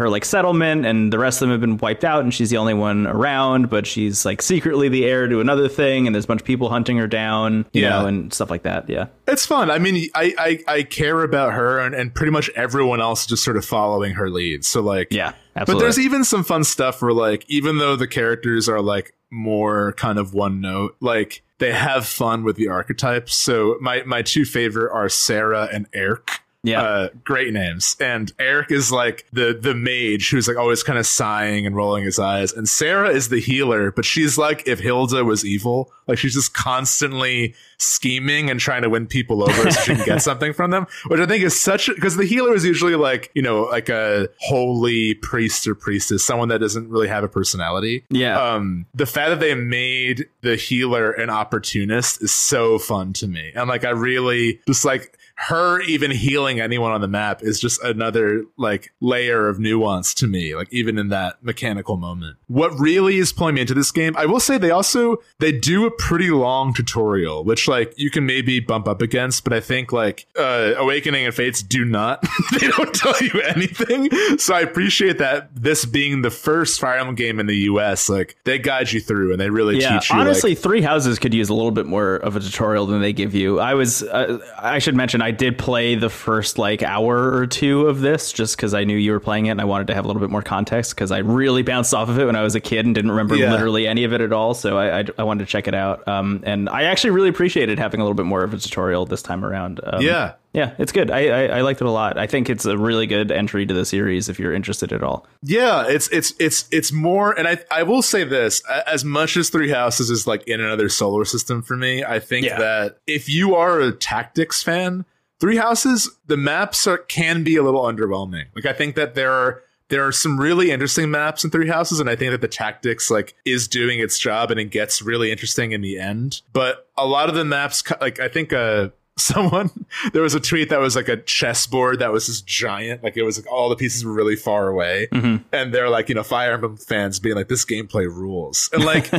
like settlement, and the rest of them have been wiped out, and she's the only one around, but she's like secretly the heir to another thing, and there's a bunch of people hunting her down, you know, and stuff like that. Yeah, it's fun. I mean, I care about her, and pretty much everyone else just sort of following her lead. So like, yeah, absolutely. But there's even some fun stuff where like, even though the characters are like more kind of one note, like they have fun with the archetypes. So my two favorite are Sarah and Eric. Yeah, great names. And Eric is like the mage who's like always kind of sighing and rolling his eyes. And Sarah is the healer, but she's like if Hilda was evil, like she's just constantly scheming and trying to win people over so she can get something from them, which I think is such, because the healer is usually like, you know, like a holy priest or priestess, someone that doesn't really have a personality. Yeah. The fact that they made the healer an opportunist is so fun to me, and like I really just like. her even healing anyone on the map is just another like layer of nuance to me, like even in that mechanical moment. What really is pulling me into this game, I will say they do a pretty long tutorial, which like you can maybe bump up against, but I think like Awakening and Fates do not. They don't tell you anything. So I appreciate that this being the first Fire Emblem game in the US, like they guide you through and they really teach you. Honestly, like, Three Houses could use a little bit more of a tutorial than they give you. I should mention, I did play the first like hour or two of this just because I knew you were playing it and I wanted to have a little bit more context because I really bounced off of it when I was a kid and didn't remember literally any of it at all. So I wanted to check it out. And I actually really appreciated having a little bit more of a tutorial this time around. Yeah, it's good. I liked it a lot. I think it's a really good entry to the series if you're interested at all. Yeah, it's more, and I will say this, as much as Three Houses is like in another solar system for me, I think that if you are a tactics fan, Three Houses, the maps can be a little underwhelming. Like I think that there are some really interesting maps in Three Houses, and I think that the tactics like is doing its job and it gets really interesting in the end. But a lot of the maps, like I think there was a tweet that was like a chessboard that was just giant, like it was like all the pieces were really far away, and they're like, you know, Fire Emblem fans being like, this gameplay rules, and like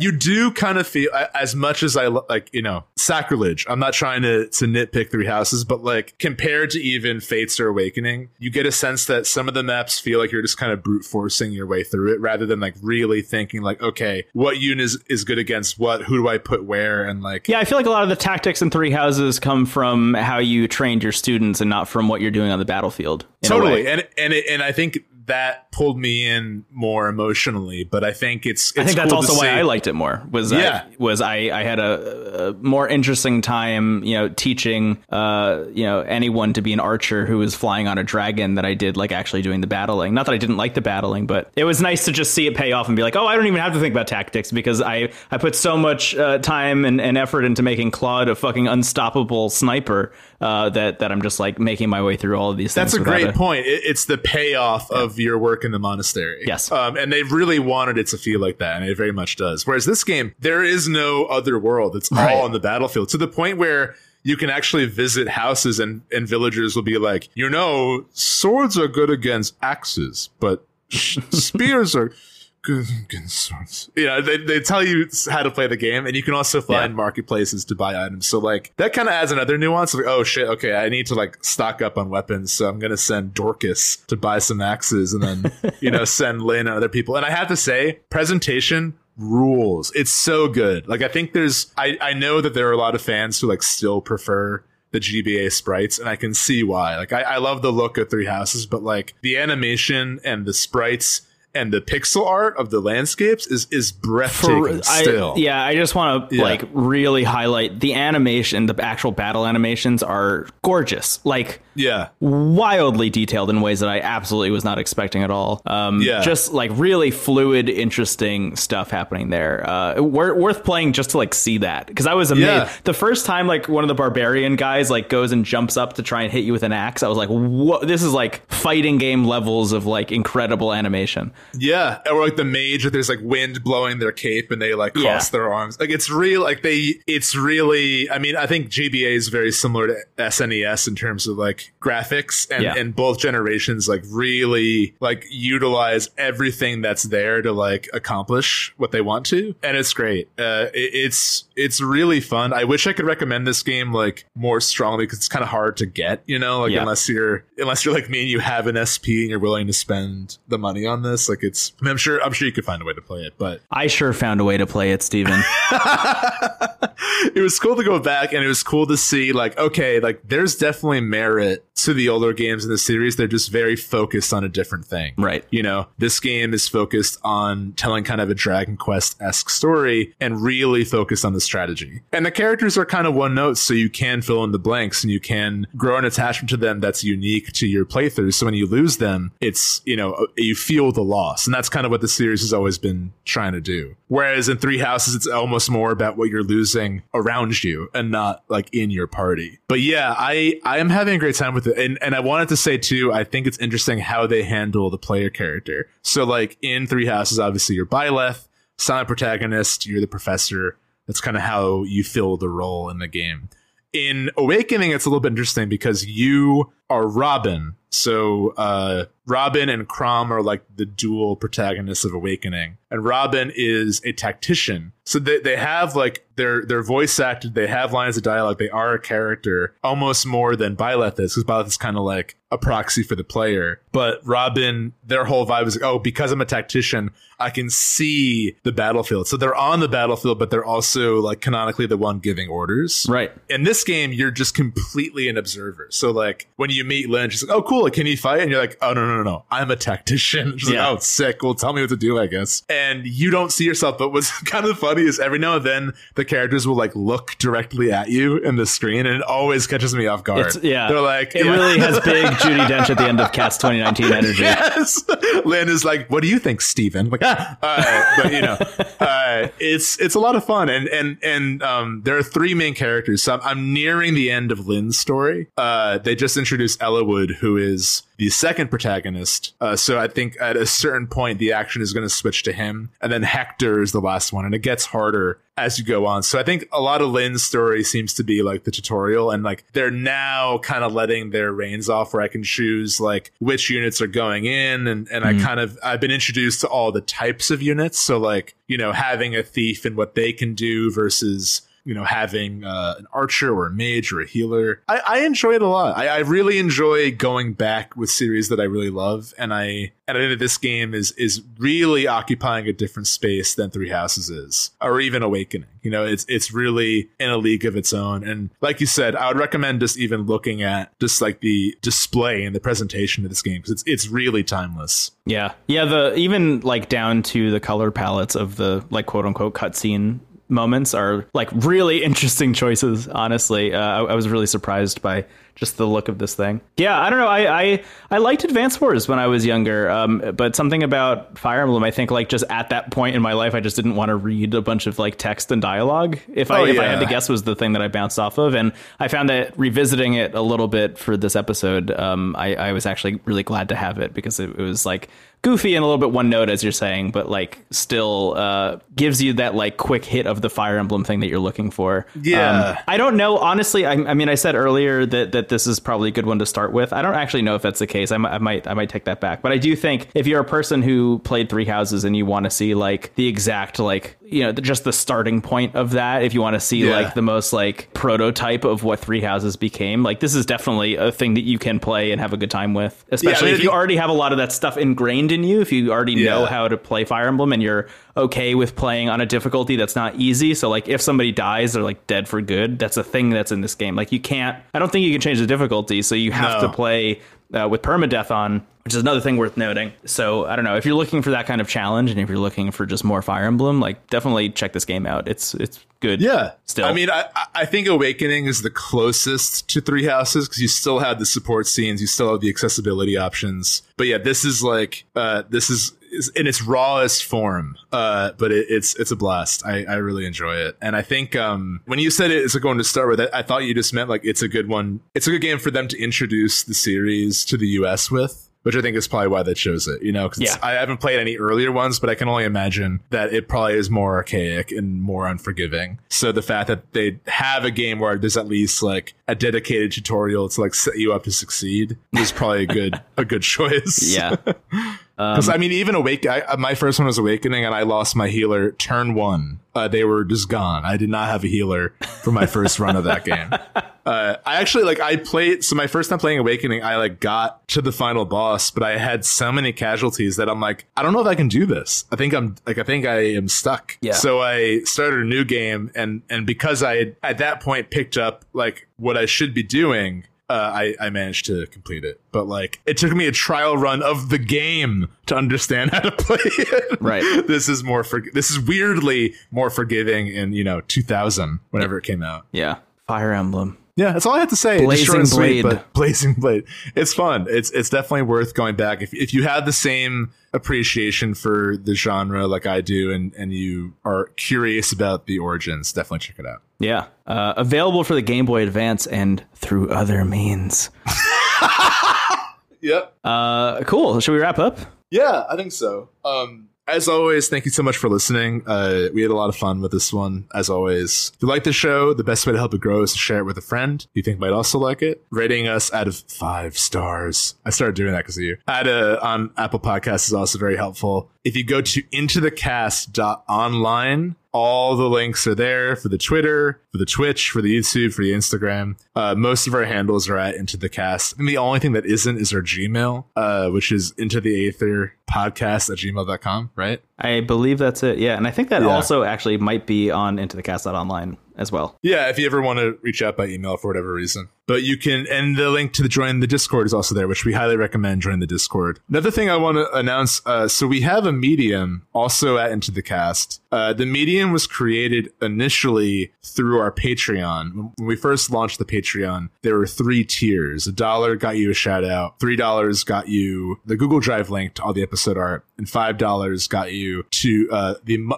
you do kind of feel, as much as I like, you know, sacrilege, I'm not trying to nitpick Three Houses, but like compared to even Fates or Awakening, you get a sense that some of the maps feel like you're just kind of brute forcing your way through it rather than like really thinking like, okay, what unit is good against what, who do I put where, and like I feel like a lot of the tactics in Three Houses come from how you trained your students and not from what you're doing on the battlefield. Totally. And I think that pulled me in more emotionally, but I think it's I think cool, that's also why I liked it more, was I had a more interesting time, you know, teaching anyone to be an archer who was flying on a dragon that I did like actually doing the battling. Not that I didn't like the battling, but it was nice to just see it pay off and be like, oh, I don't even have to think about tactics because I put so much time and effort into making Claude a fucking unstoppable sniper that I'm just like making my way through all of these things. That's a great point. It's the payoff of your work in the monastery. Yes. And they really wanted it to feel like that, and it very much does. Whereas this game, there is no other world. It's all on the battlefield, to the point where you can actually visit houses and villagers will be like, you know, swords are good against axes, but spears are... You know, they tell you how to play the game, and you can also find marketplaces to buy items. So like that kind of adds another nuance of like, oh shit, okay, I need to like stock up on weapons, so I'm gonna send Dorcas to buy some axes, and then you know, send Lynn and other people. And I have to say, presentation rules. It's so good. Like I think I know that there are a lot of fans who like still prefer the GBA sprites, and I can see why. Like I love the look of Three Houses, but like the animation and the sprites and the pixel art of the landscapes is breathtaking still. I just want to like really highlight the animation. The actual battle animations are gorgeous. Like wildly detailed in ways that I absolutely was not expecting at all. Just like really fluid, interesting stuff happening there. Worth playing just to like see that, because I was amazed the first time like one of the barbarian guys like goes and jumps up to try and hit you with an axe. I was like, what? This is like fighting game levels of like incredible animation. Yeah, or like the mage, there's like wind blowing their cape and they like cross their arms. Like it's real. Like it's really. I mean, I think GBA is very similar to SNES in terms of like graphics, and both generations like really like utilize everything that's there to like accomplish what they want to, and it's great. It's really fun. I wish I could recommend this game like more strongly, because it's kind of hard to get, you know, like unless you're like me and you have an SP and you're willing to spend the money on this. Like it's, I mean, I'm sure you could find a way to play it, but I sure found a way to play it, Steven. It was cool to go back, and it was cool to see like, okay, like there's definitely merit to the older games in the series. They're just very focused on a different thing, right? You know, this game is focused on telling kind of a Dragon Quest-esque story and really focused on the strategy, and the characters are kind of one note, so you can fill in the blanks and you can grow an attachment to them that's unique to your playthrough, so when you lose them, it's, you know, you feel the loss, and that's kind of what the series has always been trying to do. Whereas in Three Houses, it's almost more about what you're losing around you and not like in your party. But yeah, I am having a great time with it, and I wanted to say too, I think it's interesting how they handle the player character. So like in Three Houses, obviously you're Byleth, silent protagonist, you're the professor. That's kind of how you fill the role in the game. In Awakening, it's a little bit interesting because you are Robin. So Robin and Crom are like the dual protagonists of Awakening. And Robin is a tactician. So they have like they're voice acted. They have lines of dialogue. They are a character almost more than Byleth is, because Byleth is kind of like a proxy for the player. But Robin, their whole vibe is like, oh, because I'm a tactician, I can see the battlefield. So they're on the battlefield, but they're also like canonically the one giving orders. Right. In this game, you're just completely an observer. So like when you meet Lynn, she's like, oh, cool, can you fight? And you're like, oh, no. I'm a tactician. She's like, oh, sick. Well, tell me what to do, I guess. And you don't see yourself. But what's kind of funny is every now and then the characters will like look directly at you in the screen. And it always catches me off guard. They're like, it really has big Judi Dench at the end of Cats 2019 energy. Yes. Lynn is like, what do you think, Steven? Like, but you know, it's a lot of fun. And there are three main characters. So I'm nearing the end of Lynn's story. They just introduced Ella Wood, who is the second protagonist. So I think at a certain point, the action is going to switch to him. And then Hector is the last one. And it gets harder as you go on. So I think a lot of Lynn's story seems to be like the tutorial. And like they're now kind of letting their reins off where I can choose like which units are going in. And I've been introduced to all the types of units. So like, you know, having a thief and what they can do versus, you know, having an archer or a mage or a healer. I enjoy it a lot. I really enjoy going back with series that I really love. And I think that this game is really occupying a different space than Three Houses is, or even Awakening. You know, it's really in a league of its own. And like you said, I would recommend just even looking at just like the display and the presentation of this game, because it's really timeless. Yeah. Even like down to the color palettes of the like quote unquote cutscene moments are like really interesting choices, honestly. I was really surprised by just the look of this thing. Yeah, I don't know. I liked Advance Wars when I was younger, but something about Fire Emblem, I think, like just at that point in my life, I just didn't want to read a bunch of like text and dialogue. If I had to guess, was the thing that I bounced off of, and I found that revisiting it a little bit for this episode, I was actually really glad to have it, because it was like goofy and a little bit one note, as you're saying, but like still gives you that like quick hit of the Fire Emblem thing that you're looking for. Yeah, I don't know, honestly. I mean, I said earlier that this is probably a good one to start with. I don't actually know if that's the case. I might take that back. But I do think if you're a person who played Three Houses and you want to see like the exact, like, you know, just the starting point of that, if you want to see like the most like prototype of what Three Houses became, like this is definitely a thing that you can play and have a good time with, especially if you already have a lot of that stuff ingrained in you, if you already know how to play Fire Emblem and you're okay with playing on a difficulty that's not easy. So like if somebody dies, they're like dead for good. That's a thing that's in this game. Like I don't think you can change the difficulty, so you have to play with permadeath on, which is another thing worth noting. So I don't know, if you're looking for that kind of challenge and if you're looking for just more Fire Emblem, like definitely check this game out. It's good. Yeah. Still, I mean, I think Awakening is the closest to Three Houses, because you still have the support scenes, you still have the accessibility options. But yeah, this is like this is in its rawest form, but it's a blast. I really enjoy it. And I think when you said it's going to start with, I thought you just meant like it's a good one. It's a good game for them to introduce the series to the US with, which I think is probably why they chose it, you know, because I haven't played any earlier ones, but I can only imagine that it probably is more archaic and more unforgiving. So the fact that they have a game where there's at least like a dedicated tutorial to like set you up to succeed is probably a good choice. Yeah. Because I mean, even my first one was Awakening, and I lost my healer turn one. They were just gone. I did not have a healer for my first run of that game. I actually my first time playing Awakening, I like got to the final boss, but I had so many casualties that I'm like, I don't know if I can do this. I think I am stuck. Yeah. So I started a new game, and because I had, at that point, picked up like what I should be doing, I managed to complete it. But like it took me a trial run of the game to understand how to play it. Right. This is weirdly more forgiving in, you know, 2000, whenever it came out. Yeah. Fire Emblem. Yeah, that's all I have to say. Blazing Blade. It's fun. It's definitely worth going back. If you have the same appreciation for the genre like I do, and you are curious about the origins, definitely check it out. Yeah. Available for the Game Boy Advance and through other means. Yep. Cool. Should we wrap up? Yeah, I think so. As always, thank you so much for listening. We had a lot of fun with this one, as always. If you like the show, the best way to help it grow is to share it with a friend you think might also like it. Rating us out of 5 stars. I started doing that because of you. On Apple Podcasts is also very helpful. If you go to intothecast.online, all the links are there for the Twitter, for the Twitch, for the YouTube, for the Instagram. Most of our handles are at Into the Cast. And the only thing that isn't is our Gmail, which is intotheaetherpodcast@gmail.com, right? I believe that's it. Yeah. And I think that also actually might be on intothecast.online as well. Yeah, if you ever want to reach out by email for whatever reason. But you can, and the link to the join the Discord is also there, which we highly recommend joining the Discord. Another thing I want to announce, so we have a Medium also at Into the Cast. The Medium was created initially through our Patreon. When we first launched the Patreon, there were 3 tiers. $1 got you a shout out. $3 got you the Google Drive link to all the episode art. And $5 got you to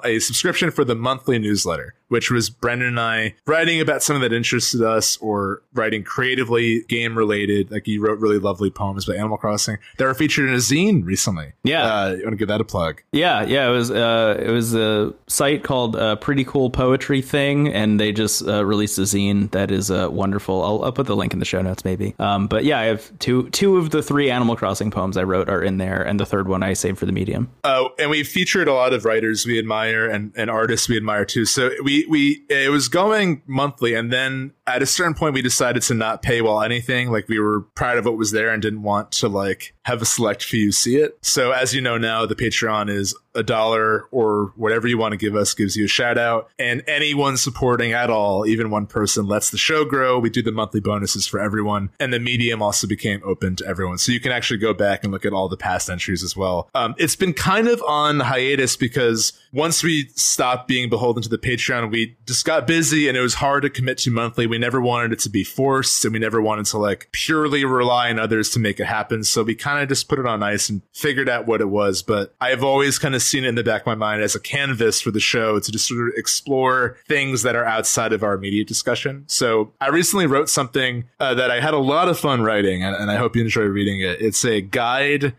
a subscription for the monthly newsletter, which was Brendan and I writing about something that interested us, or writing creatively game related. Like, you wrote really lovely poems about Animal Crossing that were featured in a zine recently. Yeah. You want to give that a plug? Yeah. It was a site called Pretty Cool Poetry Thing, and they just released a zine that is wonderful. I'll put the link in the show notes maybe. But yeah, I have two of the 3 Animal Crossing poems I wrote are in there, and the third one I saved for the Medium. And we featured a lot of writers we admire and artists we admire too. So it was going monthly, and then at a certain point we decided to not paywall anything. Like, we were proud of what was there and didn't want to like have a select few see it. So as you know now, the Patreon is $1 or whatever you want to give us gives you a shout out, and anyone supporting at all, even one person, lets the show grow. We do the monthly bonuses for everyone, and the Medium also became open to everyone, so you can actually go back and look at all the past entries as well. It's been kind of on hiatus because once we stopped being beholden to the Patreon, we just got busy and it was hard to commit to monthly. We never wanted it to be forced, and we never wanted to like purely rely on others to make it happen, so we kind of just put it on ice and figured out what it was. But I've always kind of seen it in the back of my mind as a canvas for the show to just sort of explore things that are outside of our immediate discussion. So I recently wrote something that I had a lot of fun writing, and I hope you enjoy reading it. It's a guide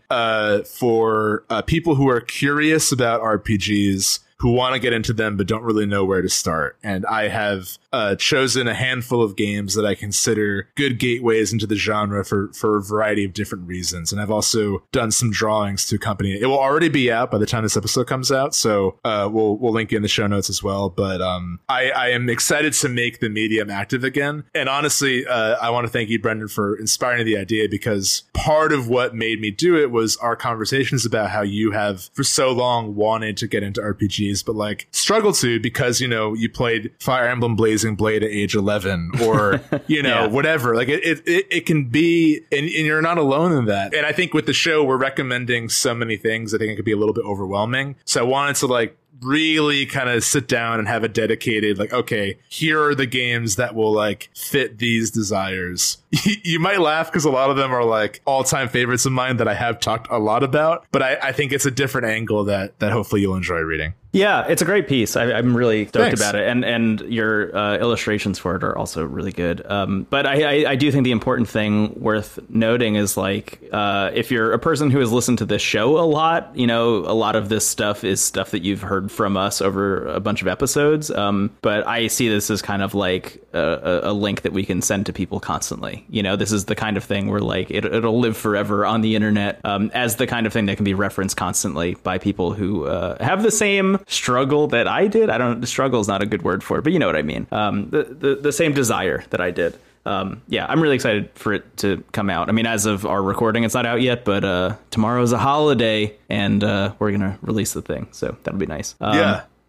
for people who are curious about RPGs, who want to get into them but don't really know where to start. And I have chosen a handful of games that I consider good gateways into the genre for a variety of different reasons. And I've also done some drawings to accompany it. It will already be out by the time this episode comes out, so we'll link it in the show notes as well. But I am excited to make the Medium active again. And honestly, I want to thank you, Brendan, for inspiring the idea, because part of what made me do it was our conversations about how you have for so long wanted to get into RPGs but like struggle to, because, you know, you played Fire Emblem Blazing Blade at age 11 or, you know, whatever. Like it can be, and you're not alone in that. And I think with the show, we're recommending so many things. I think it could be a little bit overwhelming. So I wanted to like really kind of sit down and have a dedicated like, okay, here are the games that will like fit these desires. You might laugh because a lot of them are like all-time favorites of mine that I have talked a lot about, but I think it's a different angle that hopefully you'll enjoy reading. Yeah, it's a great piece. I'm really stoked about it, and your illustrations for it are also really good. But I do think the important thing worth noting is like, if you're a person who has listened to this show a lot, you know, a lot of this stuff is stuff that you've heard from us over a bunch of episodes. But I see this as kind of like a link that we can send to people constantly. You know, this is the kind of thing where like it'll live forever on the internet, as the kind of thing that can be referenced constantly by people who have the same struggle that I did. I don't, struggle is not a good word for it, but you know what I mean. The same desire that I did. Yeah, I'm really excited for it to come out. I mean, as of our recording, it's not out yet, but tomorrow's a holiday, and we're gonna release the thing, so that'll be nice.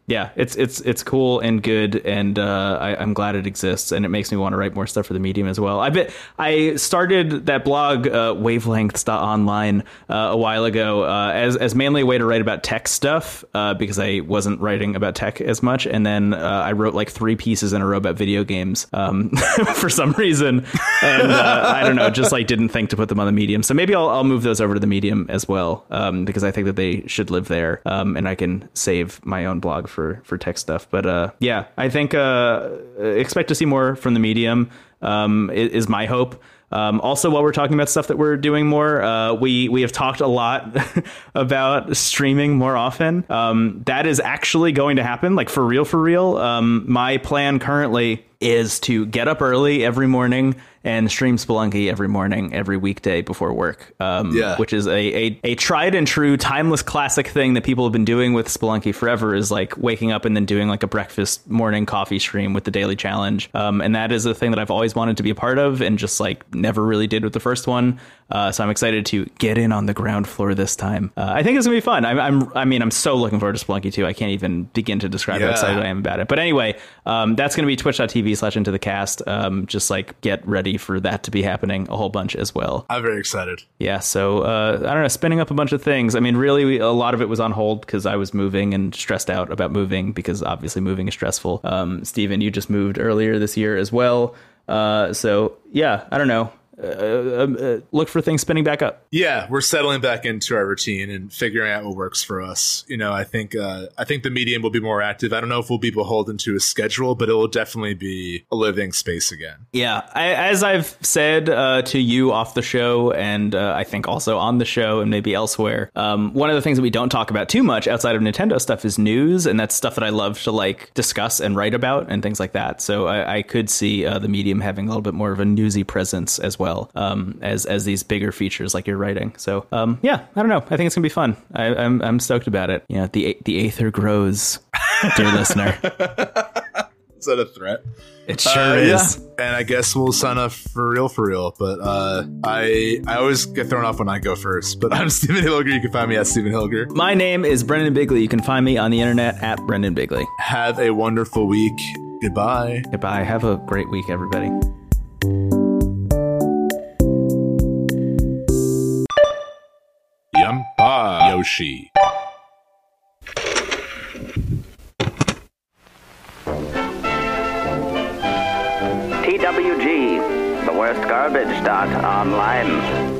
Yeah, it's cool and good, and I'm glad it exists, and it makes me want to write more stuff for the Medium as well. I bet I started that blog, wavelengths.online, a while ago, as mainly a way to write about tech stuff, because I wasn't writing about tech as much, and then I wrote like 3 pieces in a row about video games, for some reason, and I don't know, just like didn't think to put them on the Medium. So maybe I'll move those over to the Medium as well, because I think that they should live there, and I can save my own blog for tech stuff. But yeah, I think expect to see more from the Medium. is my hope. Also, while we're talking about stuff that we're doing more, we have talked a lot about streaming more often. That is actually going to happen, like for real. My plan currently is to get up early every morning and stream Spelunky every morning, every weekday before work, which is a tried and true timeless classic thing that people have been doing with Spelunky forever, is like waking up and then doing like a breakfast morning coffee stream with the daily challenge. And that is a thing that I've always wanted to be a part of and just like never really did with the first one. So I'm excited to get in on the ground floor this time. I think it's gonna be fun. I'm so looking forward to Spelunky 2. I can't even begin to describe how excited I am about it. But anyway, that's going to be twitch.tv/intothe cast. Just like get ready for that to be happening a whole bunch as well. I'm very excited. Yeah. So I don't know, spinning up a bunch of things. I mean, really, a lot of it was on hold because I was moving and stressed out about moving, because obviously moving is stressful. Steven, you just moved earlier this year as well. So yeah, I don't know. Look for things spinning back up. Yeah, we're settling back into our routine and figuring out what works for us. You know, I think the medium will be more active. I don't know if we'll be beholden to a schedule, but it will definitely be a living space again. Yeah, as I've said to you off the show, and I think also on the show and maybe elsewhere, one of the things that we don't talk about too much outside of Nintendo stuff is news, and that's stuff that I love to like discuss and write about and things like that. So I could see the medium having a little bit more of a newsy presence as well. As these bigger features like you're writing. So yeah, I don't know. I think it's gonna be fun. I'm stoked about it. Yeah, the aether grows, dear listener. Is that a threat? It sure is. Yeah. And I guess we'll sign off for real. But I always get thrown off when I go first. But I'm Steven Hilger. You can find me at Steven Hilger. My name is Brendan Bigley. You can find me on the internet at Brendan Bigley. Have a wonderful week. Goodbye. Goodbye. Have a great week, everybody. Yoshi. TWG, the worst garbage dot online.